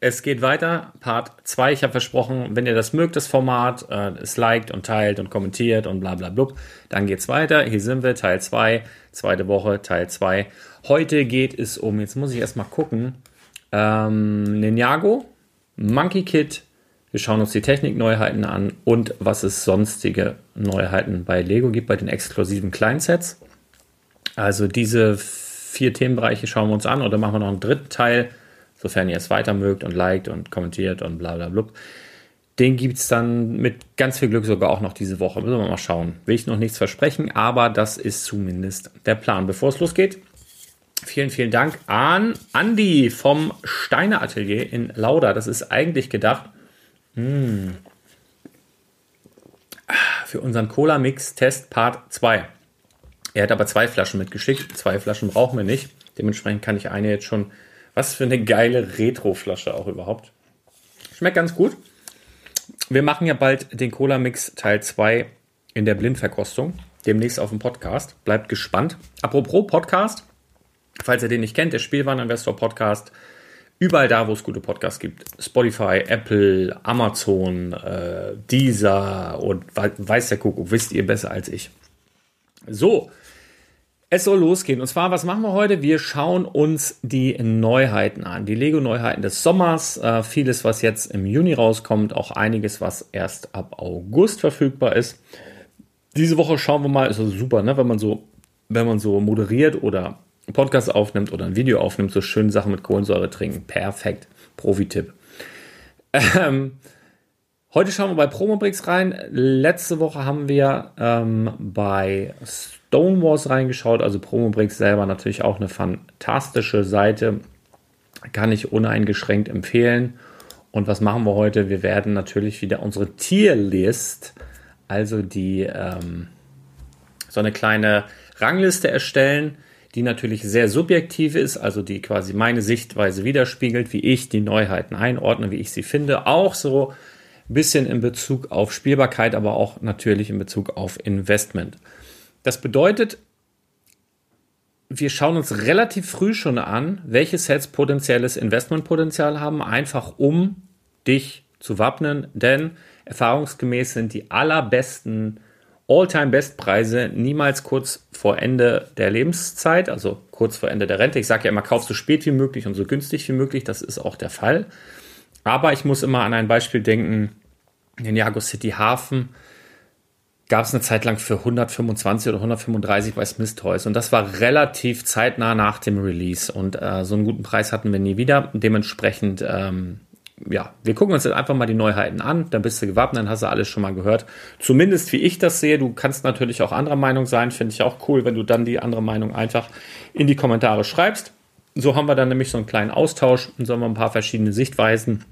Es geht weiter, Part 2. Ich habe versprochen, wenn ihr das mögt, das Format, es liked und teilt und kommentiert und bla bla blub, dann geht's weiter. Hier sind wir, Teil 2, zweite Woche, Teil 2. Heute geht es um, jetzt muss ich erstmal gucken, Ninjago, Monkey Kid. Wir schauen uns die Technikneuheiten an und was es sonstige Neuheiten bei Lego gibt, bei den exklusiven Kleinsets. Also diese 4 Themenbereiche schauen wir uns an oder machen wir noch einen dritten Teil, sofern ihr es weiter mögt und liked und kommentiert und bla bla bla. Den gibt es dann mit ganz viel Glück sogar auch noch diese Woche. Müssen wir mal schauen. Will ich noch nichts versprechen, aber das ist zumindest der Plan. Bevor es losgeht, vielen, vielen Dank an Andi vom Steiner Atelier in Lauda. Das ist eigentlich gedacht für unseren Cola-Mix-Test Part 2. Er hat aber 2 Flaschen mitgeschickt. 2 Flaschen brauchen wir nicht. Dementsprechend kann ich eine jetzt schon... Was für eine geile Retro-Flasche auch überhaupt. Schmeckt ganz gut. Wir machen ja bald den Cola-Mix Teil 2 in der Blindverkostung. Demnächst auf dem Podcast. Bleibt gespannt. Apropos Podcast, falls ihr den nicht kennt, der Spielwareninvestor-Podcast. Überall da, wo es gute Podcasts gibt. Spotify, Apple, Amazon, Deezer und weiß der Kuckuck, wisst ihr besser als ich. So, Es soll losgehen. Und zwar, was machen wir heute? Wir schauen uns die Neuheiten an. Die Lego-Neuheiten des Sommers. Vieles, was jetzt im Juni rauskommt. Auch einiges, was erst ab August verfügbar ist. Diese Woche schauen wir mal. Ist also super, ne? Wenn man so moderiert oder einen Podcast aufnimmt oder ein Video aufnimmt. So schöne Sachen mit Kohlensäure trinken. Perfekt. Profi-Tipp. Heute schauen wir bei Promobricks rein. Letzte Woche haben wir bei Stonewalls reingeschaut, also Promobricks selber natürlich auch eine fantastische Seite, kann ich uneingeschränkt empfehlen. Und was machen wir heute? Wir werden natürlich wieder unsere Tierlist, also die so eine kleine Rangliste erstellen, die natürlich sehr subjektiv ist, also die quasi meine Sichtweise widerspiegelt, wie ich die Neuheiten einordne, wie ich sie finde, auch so ein bisschen in Bezug auf Spielbarkeit, aber auch natürlich in Bezug auf Investment. Das bedeutet, wir schauen uns relativ früh schon an, welche Sets potenzielles Investmentpotenzial haben, einfach um dich zu wappnen, denn erfahrungsgemäß sind die allerbesten, All-Time-Bestpreise niemals kurz vor Ende der Lebenszeit, also kurz vor Ende der Rente. Ich sage ja immer, kauf so spät wie möglich und so günstig wie möglich, das ist auch der Fall. Aber ich muss immer an ein Beispiel denken, in Ninjago City Hafen, gab es eine Zeit lang für 125 oder 135 bei Smith Toys. Und das war relativ zeitnah nach dem Release. Und so einen guten Preis hatten wir nie wieder. Dementsprechend, wir gucken uns jetzt einfach mal die Neuheiten an. Dann bist du gewappnet, dann hast du alles schon mal gehört. Zumindest wie ich das sehe. Du kannst natürlich auch anderer Meinung sein. Finde ich auch cool, wenn du dann die andere Meinung einfach in die Kommentare schreibst. So haben wir dann nämlich so einen kleinen Austausch. Und so haben wir ein paar verschiedene Sichtweisen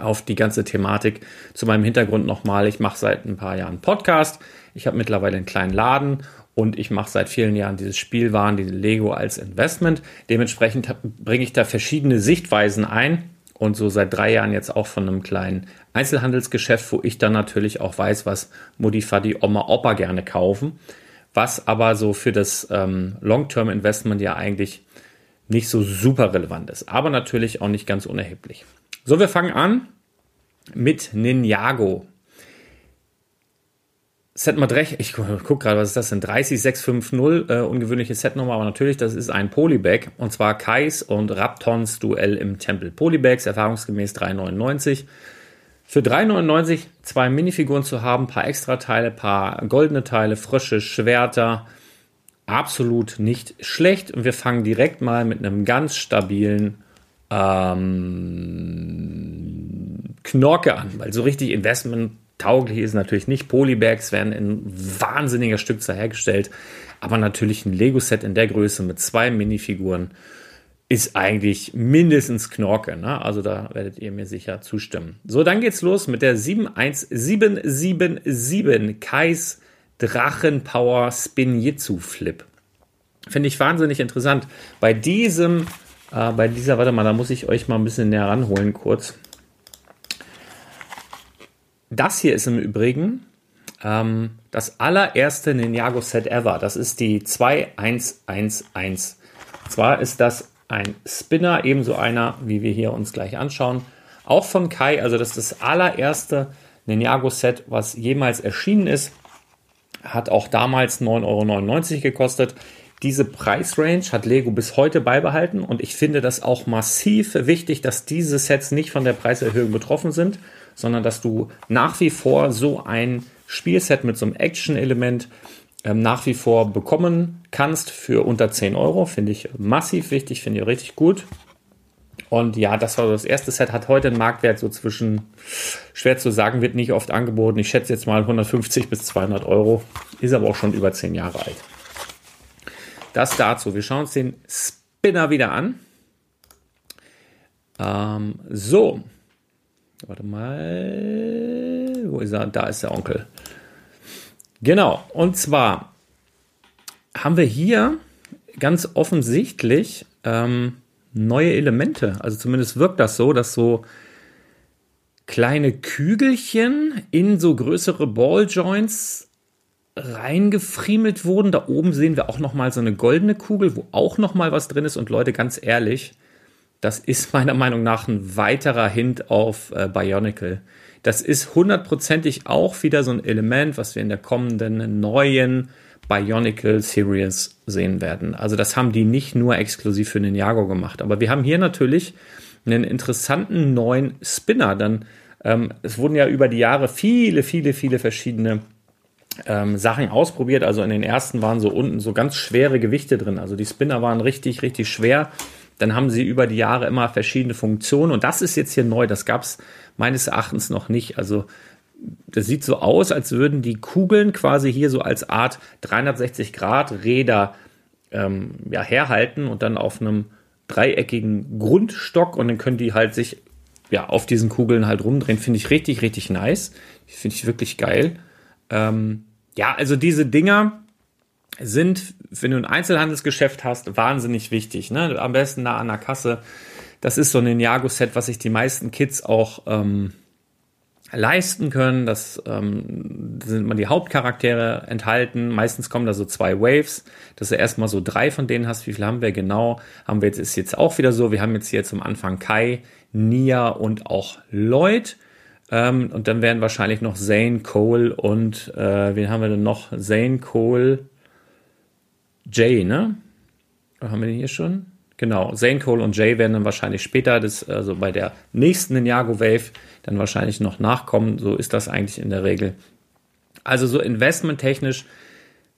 auf die ganze Thematik. Zu meinem Hintergrund nochmal, ich mache seit ein paar Jahren einen Podcast, ich habe mittlerweile einen kleinen Laden und ich mache seit vielen Jahren dieses Spielwaren, diese Lego als Investment. Dementsprechend bringe ich da verschiedene Sichtweisen ein und so seit 3 Jahren jetzt auch von einem kleinen Einzelhandelsgeschäft, wo ich dann natürlich auch weiß, was Mutti, Vati, Oma, Opa gerne kaufen, was aber so für das Long-Term-Investment ja eigentlich nicht so super relevant ist, aber natürlich auch nicht ganz unerheblich. So, wir fangen an mit Ninjago. Set mal recht, ich gucke gerade, was ist das denn? 30650, ungewöhnliche Setnummer, aber natürlich, das ist ein Polybag. Und zwar Kais und Raptons Duell im Tempel. Polybags, erfahrungsgemäß 3,99. Für 3,99 2 Minifiguren zu haben, ein paar Extrateile, ein paar goldene Teile, Frösche, Schwerter. Absolut nicht schlecht. Und wir fangen direkt mal mit einem ganz stabilen Knorke an, weil so richtig investmenttauglich ist natürlich nicht. Polybags werden in wahnsinniger Stückzahl hergestellt, aber natürlich ein Lego-Set in der Größe mit 2 Minifiguren ist eigentlich mindestens Knorke, ne? Also da werdet ihr mir sicher zustimmen. So, dann geht's los mit der 71777 Kais Drachen Power Spin Jitsu Flip. Finde ich wahnsinnig interessant. Bei dieser, warte mal, da muss ich euch mal ein bisschen näher ranholen kurz. Das hier ist im Übrigen das allererste Ninjago-Set ever. Das ist die 2111. Und zwar ist das ein Spinner, ebenso einer, wie wir hier uns gleich anschauen. Auch von Kai, also das ist das allererste Ninjago-Set, was jemals erschienen ist. Hat auch damals 9,99 Euro gekostet. Diese Preisrange hat Lego bis heute beibehalten und ich finde das auch massiv wichtig, dass diese Sets nicht von der Preiserhöhung betroffen sind, sondern dass du nach wie vor so ein Spielset mit so einem Action-Element nach wie vor bekommen kannst für unter 10 Euro. Finde ich massiv wichtig, finde ich richtig gut. Und ja, das war das erste Set, hat heute einen Marktwert so zwischen, schwer zu sagen, wird nicht oft angeboten. Ich schätze jetzt mal 150 bis 200 Euro, ist aber auch schon über 10 Jahre alt. Das dazu. Wir schauen uns den Spinner wieder an. So. Warte mal. Wo ist er? Da ist der Onkel. Genau. Und zwar haben wir hier ganz offensichtlich neue Elemente. Also zumindest wirkt das so, dass so kleine Kügelchen in so größere Balljoints reingefriemelt wurden. Da oben sehen wir auch nochmal so eine goldene Kugel, wo auch nochmal was drin ist. Und Leute, ganz ehrlich, das ist meiner Meinung nach ein weiterer Hint auf Bionicle. Das ist hundertprozentig auch wieder so ein Element, was wir in der kommenden neuen Bionicle Series sehen werden. Also das haben die nicht nur exklusiv für Ninjago gemacht. Aber wir haben hier natürlich einen interessanten neuen Spinner. Dann es wurden ja über die Jahre viele verschiedene Sachen ausprobiert. Also in den ersten waren so unten so ganz schwere Gewichte drin. Also die Spinner waren richtig schwer. Dann haben sie über die Jahre immer verschiedene Funktionen. Und das ist jetzt hier neu. Das gab es meines Erachtens noch nicht. Also das sieht so aus, als würden die Kugeln quasi hier so als Art 360-Grad-Räder herhalten und dann auf einem dreieckigen Grundstock, und dann können die halt sich auf diesen Kugeln halt rumdrehen. Finde ich richtig nice. Finde ich wirklich geil. Also diese Dinger sind, wenn du ein Einzelhandelsgeschäft hast, wahnsinnig wichtig. Ne? Am besten nah an der Kasse. Das ist so ein Ninjago-Set, was sich die meisten Kids auch leisten können. Das sind immer die Hauptcharaktere enthalten. Meistens kommen da so 2 Waves, dass du erstmal so 3 von denen hast. Wie viele haben wir genau? Ist jetzt auch wieder so. Wir haben jetzt hier zum Anfang Kai, Nia und auch Lloyd. Und dann werden wahrscheinlich noch Zane, Cole und wen haben wir denn noch? Zane, Cole, Jay, ne? Oder haben wir den hier schon? Genau, Zane, Cole und Jay werden dann wahrscheinlich später, also bei der nächsten Ninjago Wave, dann wahrscheinlich noch nachkommen. So ist das eigentlich in der Regel. Also so investmenttechnisch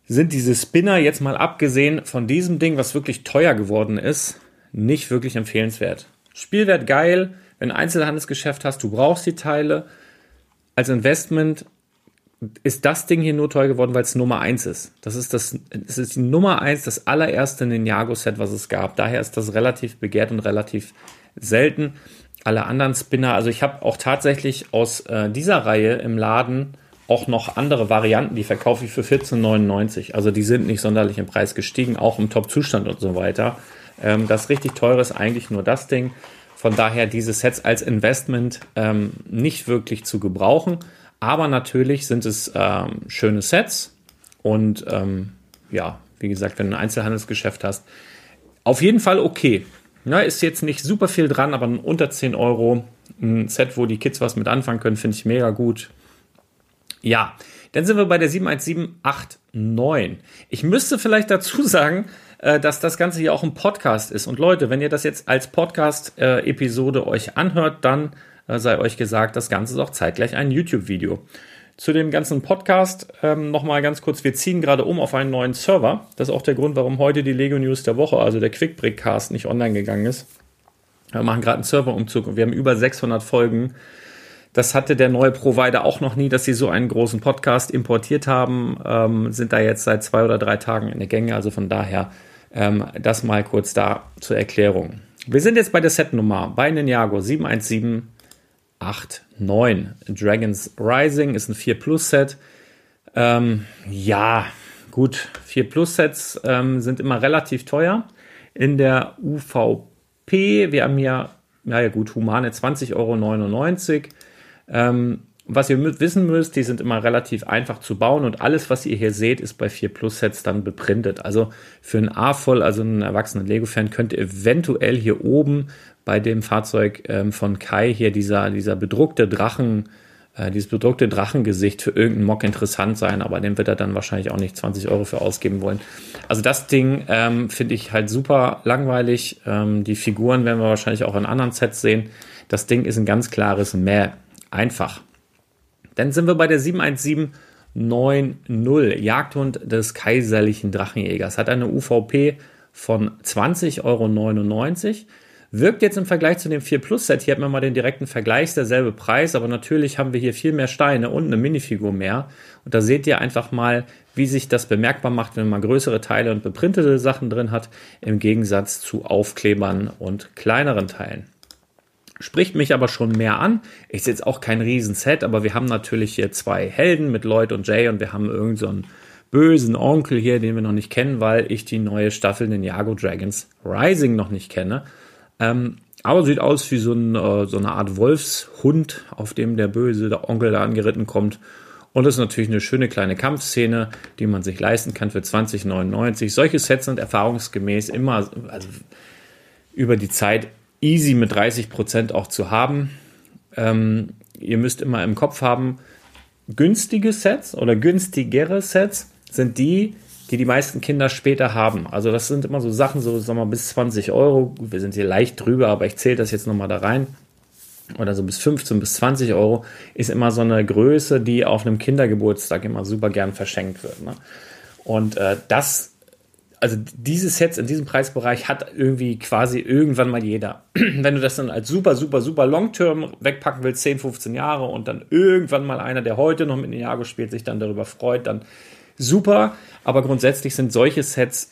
sind diese Spinner, jetzt mal abgesehen von diesem Ding, was wirklich teuer geworden ist, nicht wirklich empfehlenswert. Spielwert geil, wenn du ein Einzelhandelsgeschäft hast, du brauchst die Teile. Als Investment ist das Ding hier nur teuer geworden, weil es Nummer 1 ist. Das ist die Nummer 1, das allererste Ninjago-Set, was es gab. Daher ist das relativ begehrt und relativ selten. Alle anderen Spinner, also ich habe auch tatsächlich aus dieser Reihe im Laden auch noch andere Varianten, die verkaufe ich für 14,99. Also die sind nicht sonderlich im Preis gestiegen, auch im Top-Zustand und so weiter. Das richtig teure ist eigentlich nur das Ding. Von daher diese Sets als Investment nicht wirklich zu gebrauchen. Aber natürlich sind es schöne Sets und wie gesagt, wenn du ein Einzelhandelsgeschäft hast, auf jeden Fall okay. Ja, ist jetzt nicht super viel dran, aber unter 10 Euro ein Set, wo die Kids was mit anfangen können, finde ich mega gut. Ja, dann sind wir bei der 71789. Ich müsste vielleicht dazu sagen, dass das Ganze hier auch ein Podcast ist. Und Leute, wenn ihr das jetzt als Podcast-Episode euch anhört, dann sei euch gesagt, das Ganze ist auch zeitgleich ein YouTube-Video. Zu dem ganzen Podcast nochmal ganz kurz, wir ziehen gerade um auf einen neuen Server. Das ist auch der Grund, warum heute die Lego News der Woche, also der Quickbrick-Cast, nicht online gegangen ist. Wir machen gerade einen Serverumzug und wir haben über 600 Folgen. Das hatte der neue Provider auch noch nie, dass sie so einen großen Podcast importiert haben. Sind da jetzt seit 2 oder 3 Tagen in der Gänge, also von daher das mal kurz da zur Erklärung. Wir sind jetzt bei der Setnummer, bei Ninjago 717. 8,9. Dragons Rising ist ein 4-Plus-Set. 4-Plus-Sets sind immer relativ teuer. In der UVP, wir haben hier, humane 20,99 €. Was ihr wissen müsst, die sind immer relativ einfach zu bauen und alles, was ihr hier seht, ist bei 4-Plus-Sets dann beprintet. Also für einen A-Voll, also einen erwachsenen Lego-Fan, könnt ihr eventuell hier oben bei dem Fahrzeug von Kai hier dieses bedruckte Drachengesicht für irgendeinen Mock interessant sein, aber den wird er dann wahrscheinlich auch nicht 20 Euro für ausgeben wollen. Also das Ding finde ich halt super langweilig. Die Figuren werden wir wahrscheinlich auch in anderen Sets sehen. Das Ding ist ein ganz klares Mäh. Einfach. Dann sind wir bei der 71790, Jagdhund des kaiserlichen Drachenjägers. Hat eine UVP von 20,99 €. Wirkt jetzt im Vergleich zu dem 4-Plus-Set, hier hat man mal den direkten Vergleich, derselbe Preis, aber natürlich haben wir hier viel mehr Steine und eine Minifigur mehr. Und da seht ihr einfach mal, wie sich das bemerkbar macht, wenn man größere Teile und beprintete Sachen drin hat, im Gegensatz zu Aufklebern und kleineren Teilen. Spricht mich aber schon mehr an. Ist jetzt auch kein Riesenset, aber wir haben natürlich hier 2 Helden mit Lloyd und Jay und wir haben irgendeinen bösen Onkel hier, den wir noch nicht kennen, weil ich die neue Staffel Ninjago Dragons Rising noch nicht kenne. Aber sieht aus wie so eine Art Wolfshund, auf dem der Onkel da angeritten kommt. Und das ist natürlich eine schöne kleine Kampfszene, die man sich leisten kann für 20,99 €. Solche Sets sind erfahrungsgemäß immer über die Zeit easy mit 30% auch zu haben. Ihr müsst immer im Kopf haben, günstige Sets oder günstigere Sets sind die, die die meisten Kinder später haben. Also das sind immer so Sachen, so sagen wir mal bis 20 Euro. Gut, wir sind hier leicht drüber, aber ich zähle das jetzt nochmal da rein. Oder so bis 15 bis 20 Euro ist immer so eine Größe, die auf einem Kindergeburtstag immer super gern verschenkt wird. Ne? Und das, also diese Sets in diesem Preisbereich hat irgendwie quasi irgendwann mal jeder. Wenn du das dann als super, super, super Long-Term wegpacken willst, 10, 15 Jahre und dann irgendwann mal einer, der heute noch mit Ninjago spielt, sich dann darüber freut, dann super. Aber grundsätzlich sind solche Sets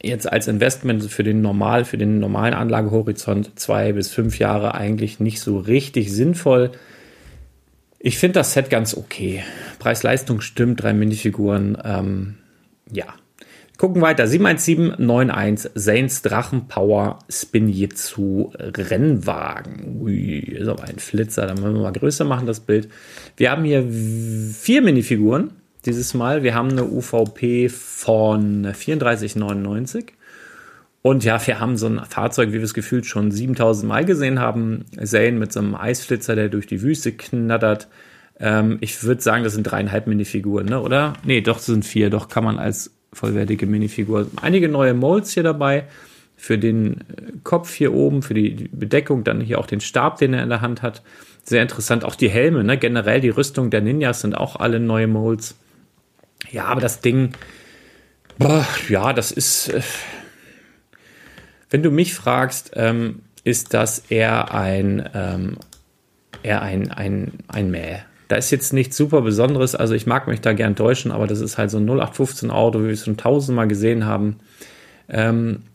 jetzt als Investment für den normalen Anlagehorizont 2 bis 5 Jahre eigentlich nicht so richtig sinnvoll. Ich finde das Set ganz okay. Preis-Leistung stimmt, 3 Minifiguren, ja. Gucken weiter, 71791, Saints Drachenpower Spin Jitsu Rennwagen. Ui, ist aber ein Flitzer, dann müssen wir mal größer machen, das Bild. Wir haben hier 4 Minifiguren dieses Mal. Wir haben eine UVP von 34,99 und ja, wir haben so ein Fahrzeug, wie wir es gefühlt schon 7000 Mal gesehen haben. Zane mit so einem Eisflitzer, der durch die Wüste knattert. Ich würde sagen, das sind 3,5 Minifiguren, ne, oder? Nee, doch, das sind 4, doch kann man als vollwertige Minifigur. Einige neue Molds hier dabei für den Kopf hier oben, für die Bedeckung, dann hier auch den Stab, den er in der Hand hat. Sehr interessant, auch die Helme, ne? Generell die Rüstung der Ninjas sind auch alle neue Molds. Ja, aber das Ding, boah, ja, das ist, wenn du mich fragst, ist das eher ein Mäh. Da ist jetzt nichts super Besonderes, also ich mag mich da gern täuschen, aber das ist halt so ein 0815-Auto, wie wir es schon 1000 Mal gesehen haben.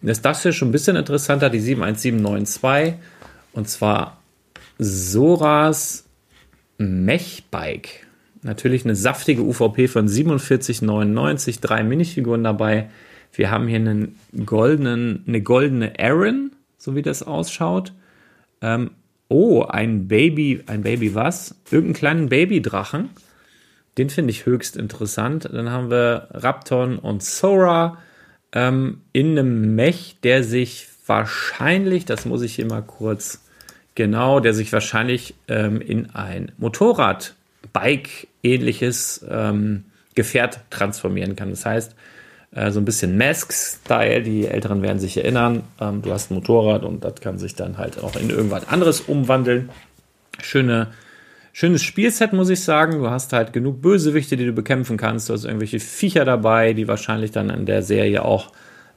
Ist das hier schon ein bisschen interessanter, die 71792, und zwar Soras Mech-Bike. Natürlich eine saftige UVP von 47,99, 3 Minifiguren dabei. Wir haben hier eine goldene Erin, so wie das ausschaut. Oh, ein Baby was? Irgendeinen kleinen Babydrachen. Den finde ich höchst interessant. Dann haben wir Raptor und Sora in einem Mech, der sich wahrscheinlich, das muss ich hier mal kurz, genau, der sich wahrscheinlich in ein Motorrad-Bike-ähnliches Gefährt transformieren kann. Das heißt, so ein bisschen Mask-Style, die Älteren werden sich erinnern. Du hast ein Motorrad und das kann sich dann halt auch in irgendwas anderes umwandeln. Schönes Spielset, muss ich sagen. Du hast halt genug Bösewichte, die du bekämpfen kannst. Du hast irgendwelche Viecher dabei, die wahrscheinlich dann in der Serie auch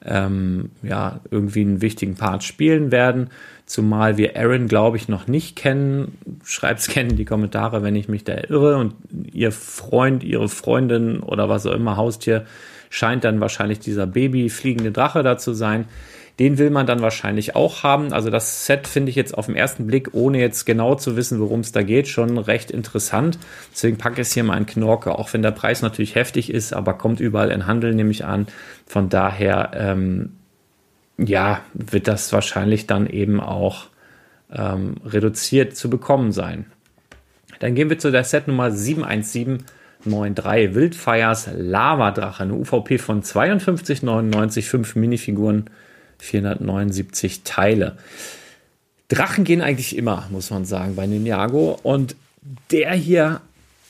irgendwie einen wichtigen Part spielen werden. Zumal wir Erin, glaube ich, noch nicht kennen. Schreibt's gerne in die Kommentare, wenn ich mich da irre. Und ihr Freund, ihre Freundin oder was auch immer, Haustier, scheint dann wahrscheinlich dieser Baby-fliegende Drache da zu sein. Den will man dann wahrscheinlich auch haben. Also das Set finde ich jetzt auf den ersten Blick, ohne jetzt genau zu wissen, worum es da geht, schon recht interessant. Deswegen packe ich es hier mal in Knorke, auch wenn der Preis natürlich heftig ist, aber kommt überall in Handel, nehme ich an. Von daher, wird das wahrscheinlich dann eben auch reduziert zu bekommen sein. Dann gehen wir zu der Set Nummer 71793, Wildfires Lavadrache, eine UVP von 52,99, 5 Minifiguren, 479 Teile. Drachen gehen eigentlich immer, muss man sagen, bei Ninjago. Und der hier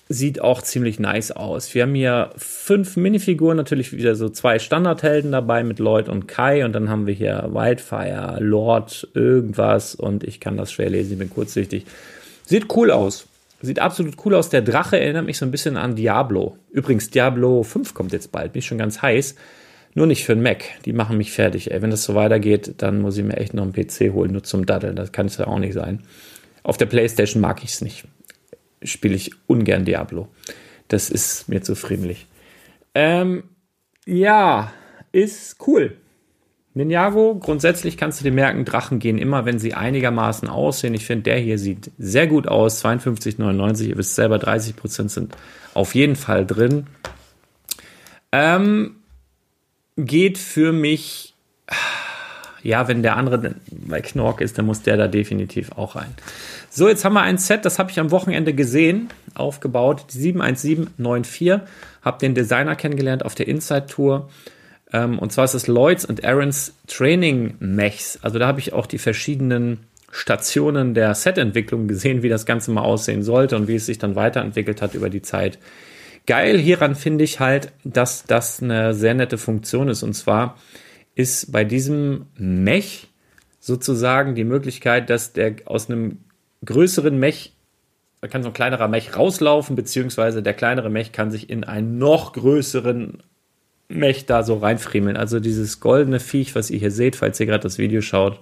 sieht auch ziemlich nice aus. Wir haben hier 5 Minifiguren, natürlich wieder so 2 Standardhelden dabei mit Lloyd und Kai. Und dann haben wir hier Wildfire, Lord, irgendwas. Und ich kann das schwer lesen, ich bin kurzsichtig. Sieht cool aus. Sieht absolut cool aus. Der Drache erinnert mich so ein bisschen an Diablo. Übrigens, Diablo 5 kommt jetzt bald. Bin ich schon ganz heiß. Nur nicht für den Mac. Die machen mich fertig. Ey, wenn das so weitergeht, dann muss ich mir echt noch einen PC holen, nur zum Daddeln. Das kann es ja auch nicht sein. Auf der PlayStation mag ich es nicht. Spiele ich ungern Diablo. Das ist mir zu friemlich. Ist cool. Ninjago, grundsätzlich kannst du dir merken, Drachen gehen immer, wenn sie einigermaßen aussehen. Ich finde, der hier sieht sehr gut aus. 52,99. Ihr wisst selber, 30% sind auf jeden Fall drin. Geht für mich, ja, wenn der andere bei Knork ist, dann muss der da definitiv auch rein. So, jetzt haben wir ein Set, das habe ich am Wochenende gesehen, aufgebaut, die 71794, habe den Designer kennengelernt auf der Inside-Tour, und zwar ist es Lloyds und Erins Training-Mechs, also da habe ich auch die verschiedenen Stationen der Set-Entwicklung gesehen, wie das Ganze mal aussehen sollte und wie es sich dann weiterentwickelt hat über die Zeit. Geil hieran finde ich halt, dass das eine sehr nette Funktion ist. Und zwar ist bei diesem Mech sozusagen die Möglichkeit, dass der aus einem größeren Mech, da kann so ein kleinerer Mech rauslaufen, beziehungsweise der kleinere Mech kann sich in einen noch größeren Mech da so reinfriemeln. Also dieses goldene Viech, was ihr hier seht, falls ihr gerade das Video schaut,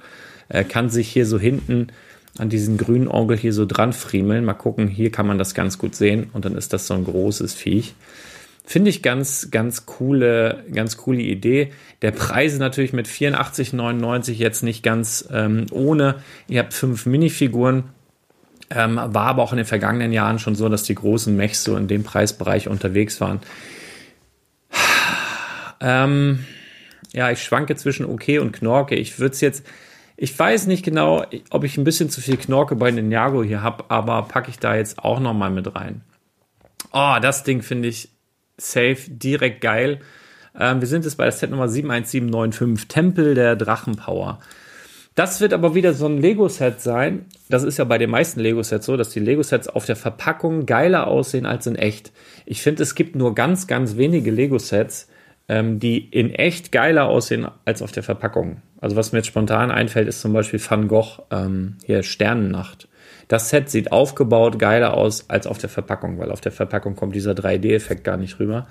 kann sich hier so hinten an diesen grünen Onkel hier so dran friemeln. Mal gucken, hier kann man das ganz gut sehen und dann ist das so ein großes Viech. Finde ich ganz coole Idee. Der Preis ist natürlich mit 84,99 jetzt nicht ganz ohne. Ihr habt 5 Minifiguren. War aber auch in den vergangenen Jahren schon so, dass die großen Mechs so in dem Preisbereich unterwegs waren. Ja, ich schwanke zwischen okay und Knorke. Ich weiß nicht genau, ob ich ein bisschen zu viel Knorke bei Ninjago hier habe, aber packe ich da jetzt auch nochmal mit rein. Oh, das Ding finde ich safe, direkt geil. Wir sind jetzt bei der Set Nummer 71795, Tempel der Drachenpower. Das wird aber wieder so ein Lego-Set sein. Das ist ja bei den meisten Lego-Sets so, dass die Lego-Sets auf der Verpackung geiler aussehen als in echt. Ich finde, es gibt nur ganz, ganz wenige Lego-Sets, die in echt geiler aussehen als auf der Verpackung. Also was mir jetzt spontan einfällt, ist zum Beispiel Van Gogh, hier Sternennacht. Das Set sieht aufgebaut geiler aus als auf der Verpackung, weil auf der Verpackung kommt dieser 3D-Effekt gar nicht rüber.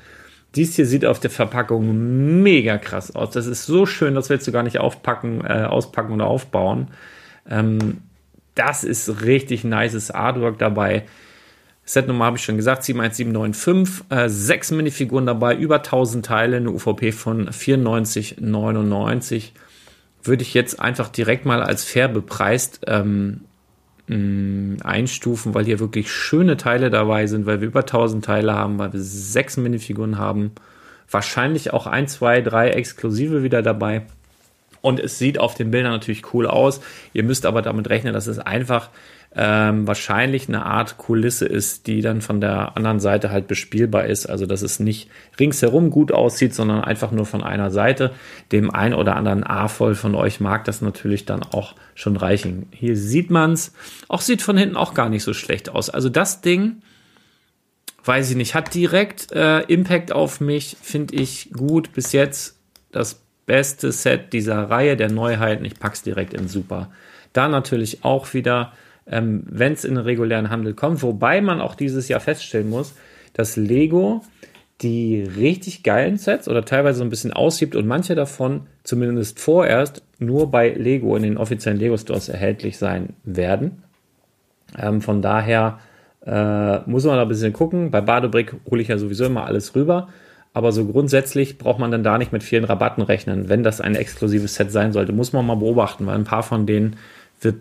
Dies hier sieht auf der Verpackung mega krass aus. Das ist so schön, das willst du gar nicht auspacken oder aufbauen. Das ist richtig nices Artwork dabei. Setnummer habe ich schon gesagt, 71795, 6 Minifiguren dabei, über 1000 Teile, eine UVP von 94,99. Würde ich jetzt einfach direkt mal als fair bepreist einstufen, weil hier wirklich schöne Teile dabei sind, weil wir über 1000 Teile haben, weil wir 6 Minifiguren haben. Wahrscheinlich auch 1, 2, 3 Exklusive wieder dabei. Und es sieht auf den Bildern natürlich cool aus. Ihr müsst aber damit rechnen, dass es einfach wahrscheinlich eine Art Kulisse ist, die dann von der anderen Seite halt bespielbar ist. Also dass es nicht ringsherum gut aussieht, sondern einfach nur von einer Seite. Dem ein oder anderen A-Voll von euch mag das natürlich dann auch schon reichen. Hier sieht man es. Auch sieht von hinten auch gar nicht so schlecht aus. Also das Ding, weiß ich nicht, hat direkt Impact auf mich. Finde ich gut. Bis jetzt das beste Set dieser Reihe der Neuheiten. Ich pack's direkt in Super. Da natürlich auch wieder, wenn es in den regulären Handel kommt, wobei man auch dieses Jahr feststellen muss, dass Lego die richtig geilen Sets oder teilweise so ein bisschen aushebt und manche davon zumindest vorerst nur bei Lego in den offiziellen Lego Stores erhältlich sein werden. Von daher muss man da ein bisschen gucken. Bei Badebrick hole ich ja sowieso immer alles rüber, aber so grundsätzlich braucht man dann da nicht mit vielen Rabatten rechnen. Wenn das ein exklusives Set sein sollte, muss man mal beobachten, weil ein paar von denen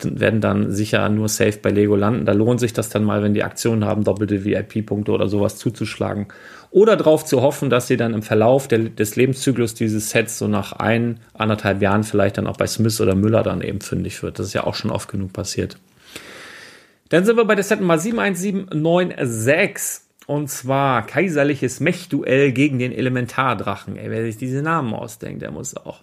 werden dann sicher nur safe bei Lego landen. Da lohnt sich das dann mal, wenn die Aktionen haben, doppelte VIP-Punkte oder sowas zuzuschlagen. Oder darauf zu hoffen, dass sie dann im Verlauf des Lebenszyklus dieses Sets so nach 1,5 Jahren vielleicht dann auch bei Smith oder Müller dann eben fündig wird. Das ist ja auch schon oft genug passiert. Dann sind wir bei der Set Nummer 71796. Und zwar kaiserliches Mech-Duell gegen den Elementardrachen. Ey, wer sich diese Namen ausdenkt, der muss auch...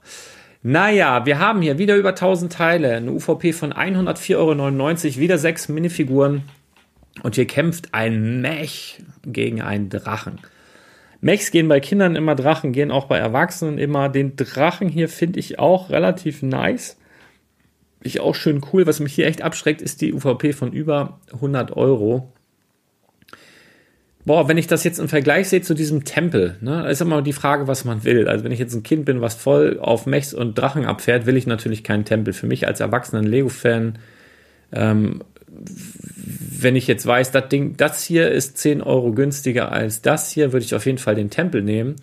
Naja, wir haben hier wieder über 1000 Teile, eine UVP von 104,99 €, wieder 6 Minifiguren und hier kämpft ein Mech gegen einen Drachen. Mechs gehen bei Kindern immer, Drachen gehen auch bei Erwachsenen immer. Den Drachen hier finde ich auch relativ nice, ich auch schön cool. Was mich hier echt abschreckt, ist die UVP von über 100 €. Boah, wenn ich das jetzt im Vergleich sehe zu diesem Tempel, ne, ist immer die Frage, was man will. Also wenn ich jetzt ein Kind bin, was voll auf Mechs und Drachen abfährt, will ich natürlich keinen Tempel. Für mich als erwachsenen Lego-Fan, wenn ich jetzt weiß, das Ding, das hier ist 10 € günstiger als das hier, würde ich auf jeden Fall den Tempel nehmen.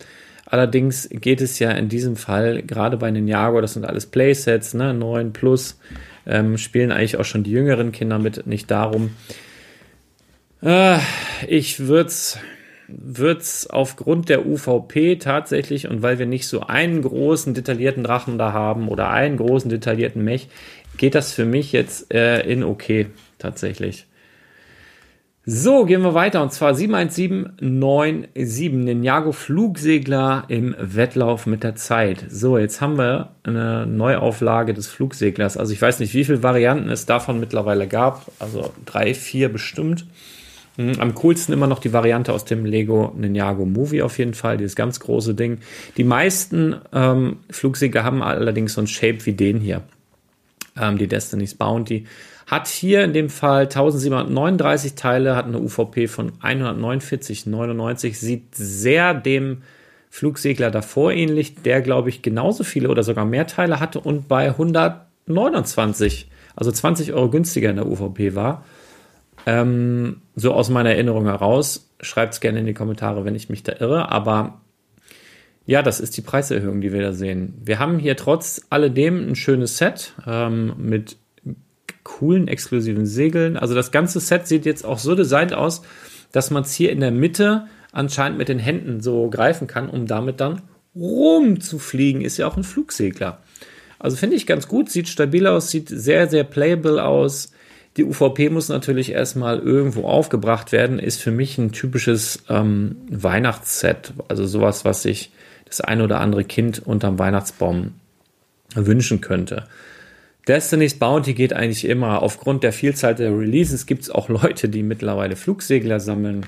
Allerdings geht es ja in diesem Fall, gerade bei Ninjago, das sind alles Playsets, ne, 9+, spielen eigentlich auch schon die jüngeren Kinder mit, nicht darum. Ich würde es aufgrund der UVP tatsächlich und weil wir nicht so einen großen detaillierten Drachen da haben oder einen großen detaillierten Mech, geht das für mich jetzt in okay tatsächlich. So, gehen wir weiter und zwar 71797, Ninjago Flugsegler im Wettlauf mit der Zeit. So, jetzt haben wir eine Neuauflage des Flugseglers. Also ich weiß nicht, wie viele Varianten es davon mittlerweile gab, also 3, 4 bestimmt. Am coolsten immer noch die Variante aus dem Lego Ninjago Movie auf jeden Fall, dieses ganz große Ding. Die meisten Flugsäge haben allerdings so ein Shape wie den hier. Die Destiny's Bounty hat hier in dem Fall 1739 Teile, hat eine UVP von 149,99, sieht sehr dem Flugsegler davor ähnlich, der, glaube ich, genauso viele oder sogar mehr Teile hatte und bei 129, also 20 Euro günstiger in der UVP war. So aus meiner Erinnerung heraus. Schreibt es gerne in die Kommentare, wenn ich mich da irre. Aber ja, das ist die Preiserhöhung, die wir da sehen. Wir haben hier trotz alledem ein schönes Set mit coolen, exklusiven Segeln. Also das ganze Set sieht jetzt auch so designt aus, dass man es hier in der Mitte anscheinend mit den Händen so greifen kann, um damit dann rumzufliegen. Ist ja auch ein Flugsegler. Also finde ich ganz gut, sieht stabil aus, sieht sehr, sehr playable aus. Die UVP muss natürlich erstmal irgendwo aufgebracht werden, ist für mich ein typisches Weihnachtsset. Also sowas, was sich das ein oder andere Kind unterm Weihnachtsbaum wünschen könnte. Destiny's Bounty geht eigentlich immer. Aufgrund der Vielzahl der Releases gibt es auch Leute, die mittlerweile Flugsegler sammeln.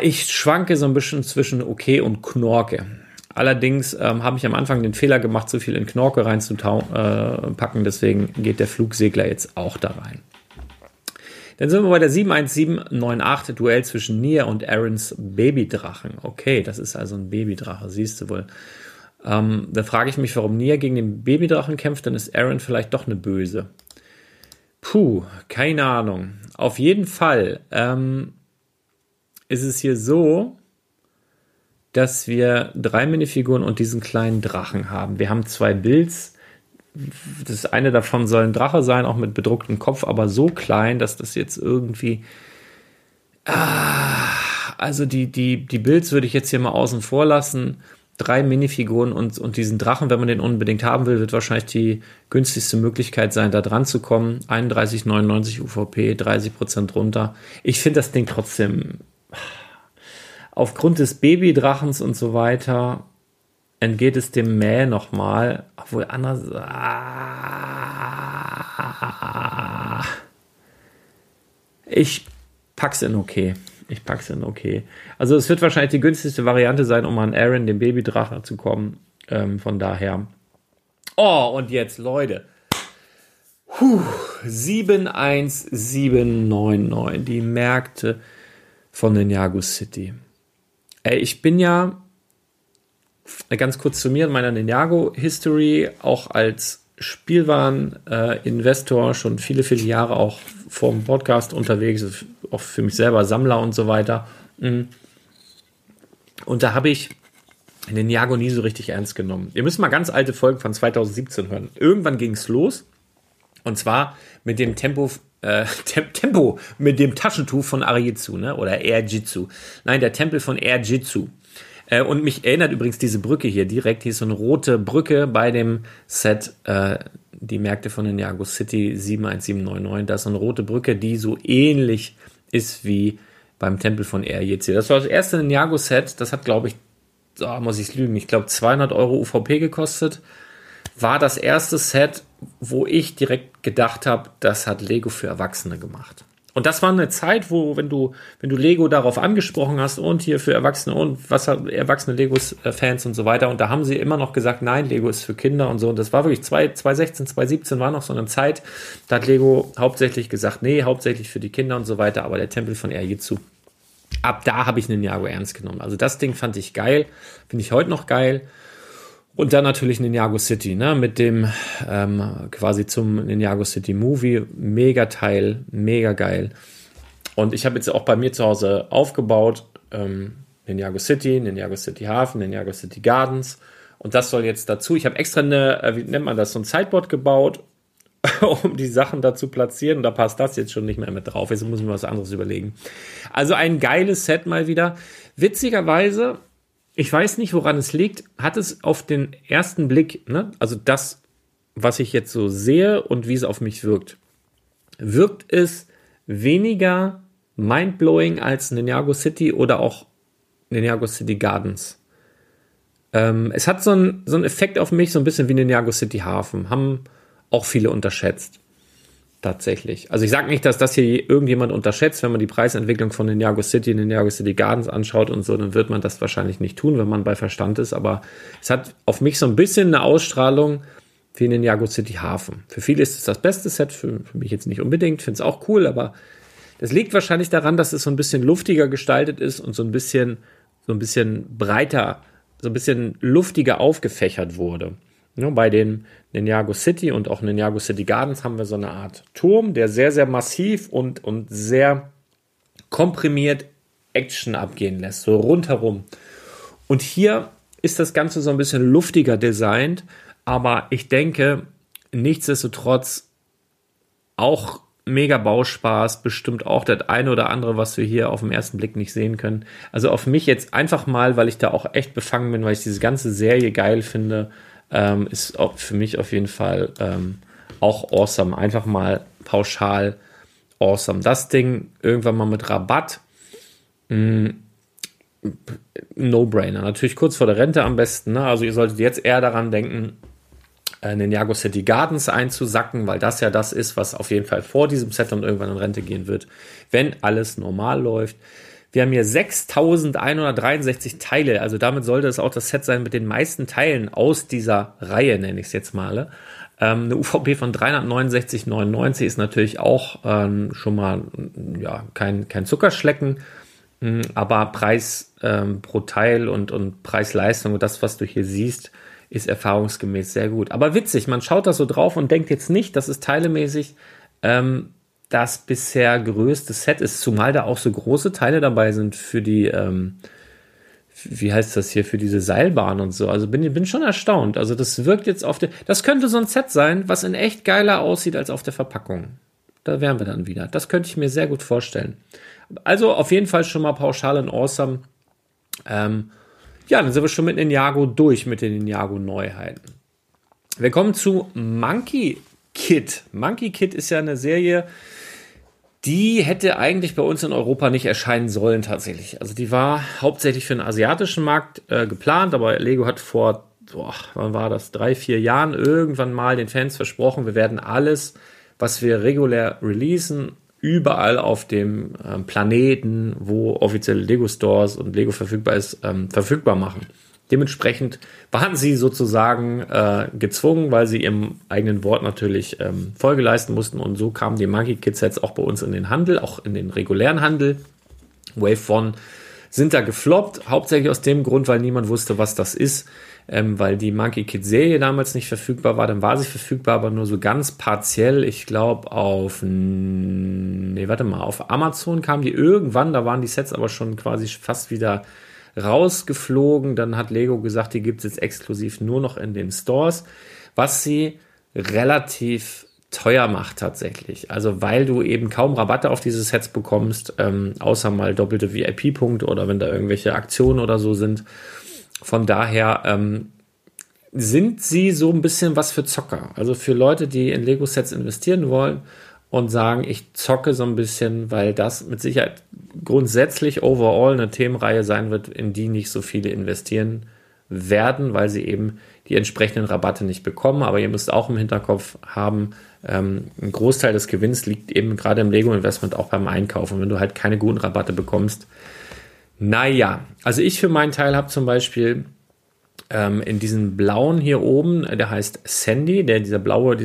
Ich schwanke so ein bisschen zwischen okay und Knorke. Allerdings habe ich am Anfang den Fehler gemacht, zu viel in Knorke reinzupacken. Deswegen geht der Flugsegler jetzt auch da rein. Dann sind wir bei der 71798, Duell zwischen Nia und Aarons Babydrachen. Okay, das ist also ein Babydrache, siehst du wohl. Da frage ich mich, warum Nia gegen den Babydrachen kämpft. Dann ist Aaron vielleicht doch eine Böse. Puh, keine Ahnung. Auf jeden Fall ist es hier so, dass wir 3 Minifiguren und diesen kleinen Drachen haben. Wir haben 2 Builds. Das eine davon soll ein Drache sein, auch mit bedrucktem Kopf, aber so klein, dass das jetzt irgendwie... Also die Builds würde ich jetzt hier mal außen vor lassen. 3 Minifiguren und diesen Drachen, wenn man den unbedingt haben will, wird wahrscheinlich die günstigste Möglichkeit sein, da dran zu kommen. 31,99 UVP, 30% runter. Ich finde das Ding trotzdem... Aufgrund des Babydrachens und so weiter entgeht es dem Mäh nochmal. Obwohl anders... Ich pack's in okay. Also es wird wahrscheinlich die günstigste Variante sein, um an Aaron, den Babydrachen, zu kommen. Von daher... Oh, und jetzt, Leute. 71799. Die Märkte von Ninjago City. Ey, ich bin ja, ganz kurz zu mir in meiner Ninjago-History, auch als Spielwareninvestor schon viele Jahre auch vor dem Podcast unterwegs, auch für mich selber Sammler und so weiter. Und da habe ich Ninjago nie so richtig ernst genommen. Ihr müsst mal ganz alte Folgen von 2017 hören. Irgendwann ging es los, und zwar mit dem Tempo mit dem Taschentuch von Air Jitsu, ne? Oder Air Jitsu. Nein, der Tempel von Air Jitsu. Und mich erinnert übrigens diese Brücke hier direkt. Hier ist so eine rote Brücke bei dem Set, die Märkte von Ninjago City 71799. Da ist so eine rote Brücke, die so ähnlich ist wie beim Tempel von Air Jitsu. Das war das erste Ninjago Set. Das hat, glaube ich, muss ich lügen, ich glaube 200 Euro UVP gekostet. War das erste Set, wo ich direkt gedacht habe, das hat Lego für Erwachsene gemacht. Und das war eine Zeit, wo, wenn du Lego darauf angesprochen hast und hier für Erwachsene und was hat Erwachsene Legos Fans und so weiter, und da haben sie immer noch gesagt, nein, Lego ist für Kinder und so. Und das war wirklich 2016, 2017 war noch so eine Zeit, da hat Lego hauptsächlich gesagt, nee, hauptsächlich für die Kinder und so weiter, aber der Tempel von Air Jitsu, ab da habe ich Ninjago ernst genommen. Also das Ding fand ich geil, finde ich heute noch geil. Und dann natürlich Ninjago City, ne? Mit dem quasi zum Ninjago City Movie. Mega Teil, mega geil. Und ich habe jetzt auch bei mir zu Hause aufgebaut. Ninjago City, Ninjago City Hafen, Ninjago City Gardens. Und das soll jetzt dazu. Ich habe extra so ein Sideboard gebaut, um die Sachen da zu platzieren. Und da passt das jetzt schon nicht mehr mit drauf. Jetzt muss ich mir was anderes überlegen. Also ein geiles Set mal wieder. Witzigerweise... Ich weiß nicht, woran es liegt, hat es auf den ersten Blick, ne? Also das, was ich jetzt so sehe und wie es auf mich wirkt, wirkt es weniger mindblowing als Ninjago City oder auch Ninjago City Gardens. Es hat so einen Effekt auf mich, so ein bisschen wie Ninjago City Hafen, haben auch viele unterschätzt. tatsächlich. Also ich sage nicht, dass das hier irgendjemand unterschätzt. Wenn man die Preisentwicklung von Ninjago City Gardens anschaut und so, dann wird man das wahrscheinlich nicht tun, wenn man bei Verstand ist. Aber es hat auf mich so ein bisschen eine Ausstrahlung wie Ninjago City Hafen. Für viele ist es das beste Set, für mich jetzt nicht unbedingt. Ich finde es auch cool, aber das liegt wahrscheinlich daran, dass es so ein bisschen luftiger gestaltet ist und so ein bisschen breiter, so ein bisschen luftiger aufgefächert wurde. Bei den Ninjago City und auch Ninjago City Gardens haben wir so eine Art Turm, der sehr, sehr massiv und sehr komprimiert Action abgehen lässt, so rundherum. Und hier ist das Ganze so ein bisschen luftiger designt, aber ich denke, nichtsdestotrotz auch mega Bauspaß, bestimmt auch das eine oder andere, was wir hier auf den ersten Blick nicht sehen können. Also auf mich jetzt einfach mal, weil ich da auch echt befangen bin, weil ich diese ganze Serie geil finde, ist auch für mich auf jeden Fall auch awesome. Einfach mal pauschal awesome. Das Ding irgendwann mal mit Rabatt. No-brainer. Natürlich kurz vor der Rente am besten. Ne? Also ihr solltet jetzt eher daran denken, Ninjago City Gardens einzusacken, weil das ja das ist, was auf jeden Fall vor diesem Set dann irgendwann in Rente gehen wird, wenn alles normal läuft. Wir haben hier 6.163 Teile, also damit sollte es auch das Set sein mit den meisten Teilen aus dieser Reihe, nenne ich es jetzt mal. Eine UVP von 369,99 ist natürlich auch schon mal ja, kein Zuckerschlecken, aber Preis pro Teil und Preis-Leistung und das, was du hier siehst, ist erfahrungsgemäß sehr gut. Aber witzig, man schaut da so drauf und denkt jetzt nicht, das ist teilemäßig das bisher größte Set ist, zumal da auch so große Teile dabei sind für die, für diese Seilbahn und so. Also bin schon erstaunt. Also das wirkt jetzt das könnte so ein Set sein, was in echt geiler aussieht als auf der Verpackung. Da wären wir dann wieder. Das könnte ich mir sehr gut vorstellen. Also auf jeden Fall schon mal pauschal und awesome. Ja, dann sind wir schon mit Ninjago durch, mit den Ninjago-Neuheiten. Wir kommen zu Monkey Kid. Monkey Kid ist ja eine Serie, die hätte eigentlich bei uns in Europa nicht erscheinen sollen tatsächlich. Also die war hauptsächlich für den asiatischen Markt geplant, aber Lego hat vor, wann war das, 3-4 Jahren irgendwann mal den Fans versprochen, wir werden alles, was wir regulär releasen, überall auf dem Planeten, wo offizielle Lego Stores und Lego verfügbar ist, verfügbar machen. Dementsprechend waren sie sozusagen gezwungen, weil sie ihrem eigenen Wort natürlich Folge leisten mussten. Und so kamen die Monkey Kid Sets auch bei uns in den Handel, auch in den regulären Handel. Wave 1 sind da gefloppt, hauptsächlich aus dem Grund, weil niemand wusste, was das ist. Weil die Monkey Kid Serie damals nicht verfügbar war. Dann war sie verfügbar, aber nur so ganz partiell. Ich glaube auf Amazon kam die irgendwann. Da waren die Sets aber schon quasi fast wieder rausgeflogen, dann hat Lego gesagt, die gibt es jetzt exklusiv nur noch in den Stores, was sie relativ teuer macht tatsächlich. Also weil du eben kaum Rabatte auf diese Sets bekommst, außer mal doppelte VIP-Punkte oder wenn da irgendwelche Aktionen oder so sind. Von daher sind sie so ein bisschen was für Zocker. Also für Leute, die in Lego-Sets investieren wollen und sagen, ich zocke so ein bisschen, weil das mit Sicherheit grundsätzlich overall eine Themenreihe sein wird, in die nicht so viele investieren werden, weil sie eben die entsprechenden Rabatte nicht bekommen. Aber ihr müsst auch im Hinterkopf haben, ein Großteil des Gewinns liegt eben gerade im Lego-Investment auch beim Einkauf. Und wenn du halt keine guten Rabatte bekommst, naja. Also ich für meinen Teil habe zum Beispiel in diesem blauen hier oben, der heißt Sandy, diese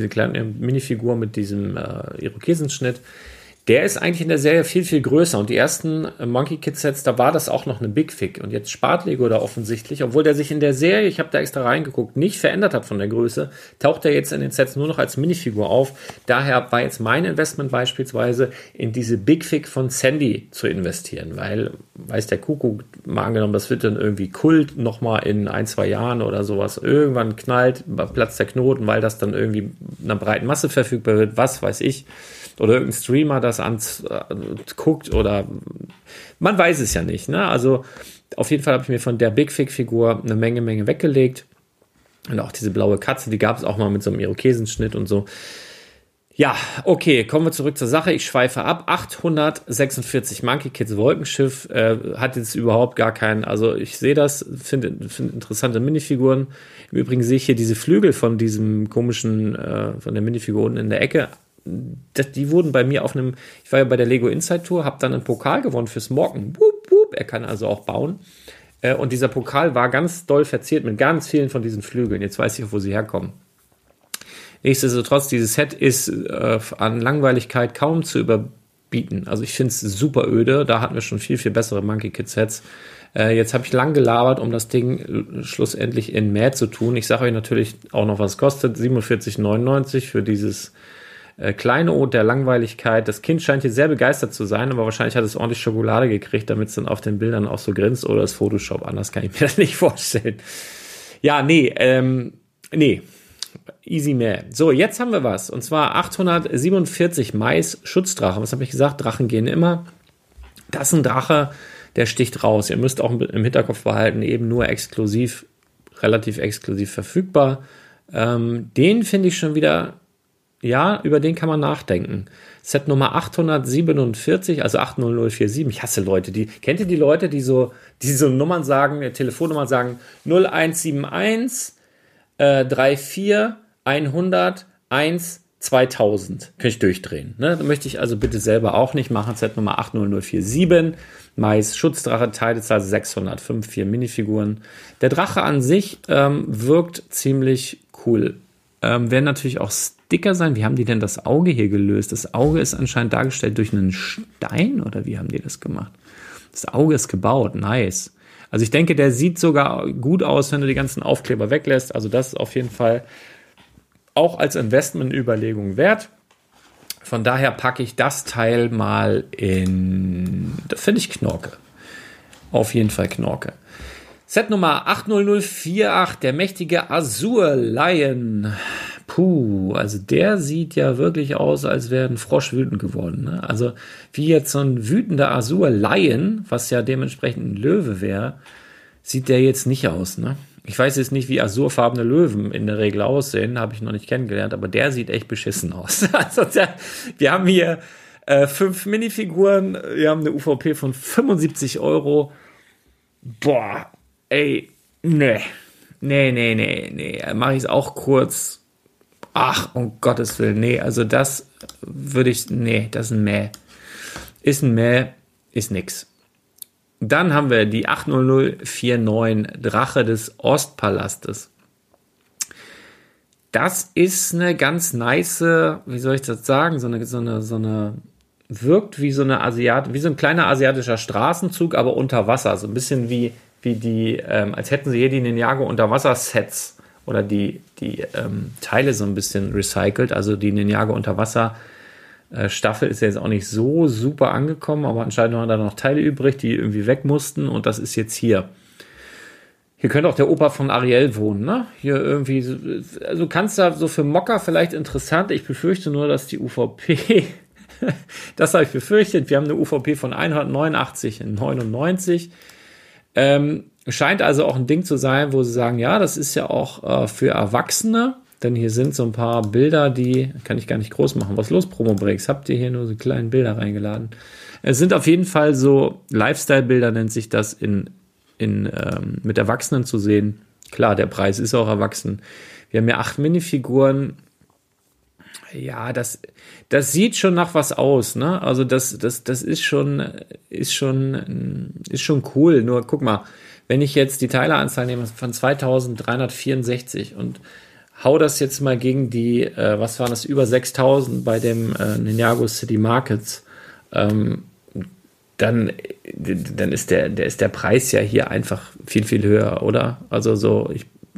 kleine Minifigur mit diesem Irokesenschnitt, der ist eigentlich in der Serie viel, viel größer. Und die ersten Monkey Kid Sets, da war das auch noch eine Big Fig. Und jetzt spart Lego da offensichtlich, obwohl der sich in der Serie, ich habe da extra reingeguckt, nicht verändert hat von der Größe, taucht er jetzt in den Sets nur noch als Minifigur auf. Daher war jetzt mein Investment beispielsweise, in diese Big Fig von Sandy zu investieren. Weil, weiß der Kuckuck, mal angenommen, das wird dann irgendwie Kult nochmal in 1-2 Jahren oder sowas. Irgendwann knallt, platzt der Knoten, weil das dann irgendwie einer breiten Masse verfügbar wird, was weiß ich. Oder irgendein Streamer das guckt oder man weiß es ja nicht. Ne? Also auf jeden Fall habe ich mir von der Big Fig-Figur eine Menge weggelegt. Und auch diese blaue Katze, die gab es auch mal mit so einem Irokesenschnitt und so. Ja, okay, kommen wir zurück zur Sache. Ich schweife ab. 846 Monkey Kids Wolkenschiff hat jetzt überhaupt gar keinen, also ich sehe das, finde interessante Minifiguren. Im Übrigen sehe ich hier diese Flügel von diesem komischen, von der Minifigur unten in der Ecke. die wurden bei mir auf einem, ich war ja bei der Lego Inside Tour, habe dann einen Pokal gewonnen fürs Morgen. Wup, wup, er kann also auch bauen. Und dieser Pokal war ganz doll verziert mit ganz vielen von diesen Flügeln. Jetzt weiß ich auch, wo sie herkommen. Nichtsdestotrotz, dieses Set ist an Langweiligkeit kaum zu überbieten. Also ich finde es super öde. Da hatten wir schon viel, viel bessere Monkey Kid Sets. Jetzt habe ich lang gelabert, um das Ding schlussendlich in mehr zu tun. Ich sage euch natürlich auch noch, was es kostet. 47,99 für dieses kleine Ode der Langweiligkeit. Das Kind scheint hier sehr begeistert zu sein, aber wahrscheinlich hat es ordentlich Schokolade gekriegt, damit es dann auf den Bildern auch so grinst oder das Photoshop. Anders kann ich mir das nicht vorstellen. Ja, nee. Easy mehr. So, jetzt haben wir was. Und zwar 847 Mais Schutzdrachen. Was habe ich gesagt? Drachen gehen immer. Das ist ein Drache, der sticht raus. Ihr müsst auch im Hinterkopf behalten, eben nur exklusiv, relativ exklusiv verfügbar. Den finde ich schon wieder, ja, über den kann man nachdenken. Set Nummer 847, also 80047. Ich hasse Leute, kennt ihr die Leute, die so Nummern sagen, Telefonnummern sagen, 0171 34 100 1 2000. Könnte ich durchdrehen. Ne? Möchte ich also bitte selber auch nicht machen. Set Nummer 80047. Mais Schutzdrache, Teilezahl 605, 4 Minifiguren. Der Drache an sich wirkt ziemlich cool. Werden natürlich auch Sticker sein. Wie haben die denn das Auge hier gelöst? Das Auge ist anscheinend dargestellt durch einen Stein, oder wie haben die das gemacht? Das Auge ist gebaut, nice. Also ich denke, der sieht sogar gut aus, wenn du die ganzen Aufkleber weglässt. Also das ist auf jeden Fall auch als Investmentüberlegung wert. Von daher packe ich das Teil mal in... Das finde ich Knorke. Auf jeden Fall Knorke. Set Nummer 80048, der mächtige Azur Lion. Puh, also der sieht ja wirklich aus, als wäre ein Frosch wütend geworden. Ne? Also wie jetzt so ein wütender Azur Lion, was ja dementsprechend ein Löwe wäre, sieht der jetzt nicht aus. Ne? Ich weiß jetzt nicht, wie azurfarbene Löwen in der Regel aussehen, habe ich noch nicht kennengelernt, aber der sieht echt beschissen aus. Also wir haben hier 5 Minifiguren, wir haben eine UVP von 75€. Boah, ey, nee. Mache ich es auch kurz. Ach, um Gottes Willen, nee. Also das würde ich, nee, das ist ein Mäh. Ist nix. Dann haben wir die 80049, Drache des Ostpalastes. Das ist eine ganz nice, wie soll ich das sagen, so eine wirkt wie so eine wie so ein kleiner asiatischer Straßenzug, aber unter Wasser. So ein bisschen wie die, als hätten sie hier die Ninjago Unterwasser-Sets oder die Teile so ein bisschen recycelt. Also die Ninjago Unterwasser-Staffel ist ja jetzt auch nicht so super angekommen, aber anscheinend waren da noch Teile übrig, die irgendwie weg mussten, und das ist jetzt hier. Hier könnte auch der Opa von Ariel wohnen, ne? Hier irgendwie, also kannst da so für Mocker vielleicht interessant. Ich befürchte nur, dass die UVP, das habe ich befürchtet, wir haben eine UVP von 189,99. Scheint also auch ein Ding zu sein, wo sie sagen, ja, das ist ja auch für Erwachsene, denn hier sind so ein paar Bilder, die kann ich gar nicht groß machen. Was ist los, Promobricks? Habt ihr hier nur so kleine Bilder reingeladen? Es sind auf jeden Fall so Lifestyle-Bilder, nennt sich das, in mit Erwachsenen zu sehen. Klar, der Preis ist auch erwachsen. Wir haben ja 8 Minifiguren. Ja, das sieht schon nach was aus, ne? Also das ist schon cool. Nur guck mal, wenn ich jetzt die Teileanzahl nehme von 2364 und hau das jetzt mal gegen die, was waren das, über 6000 bei dem Ninjago City Markets, dann ist der Preis ja hier einfach viel, viel höher, oder? Also so,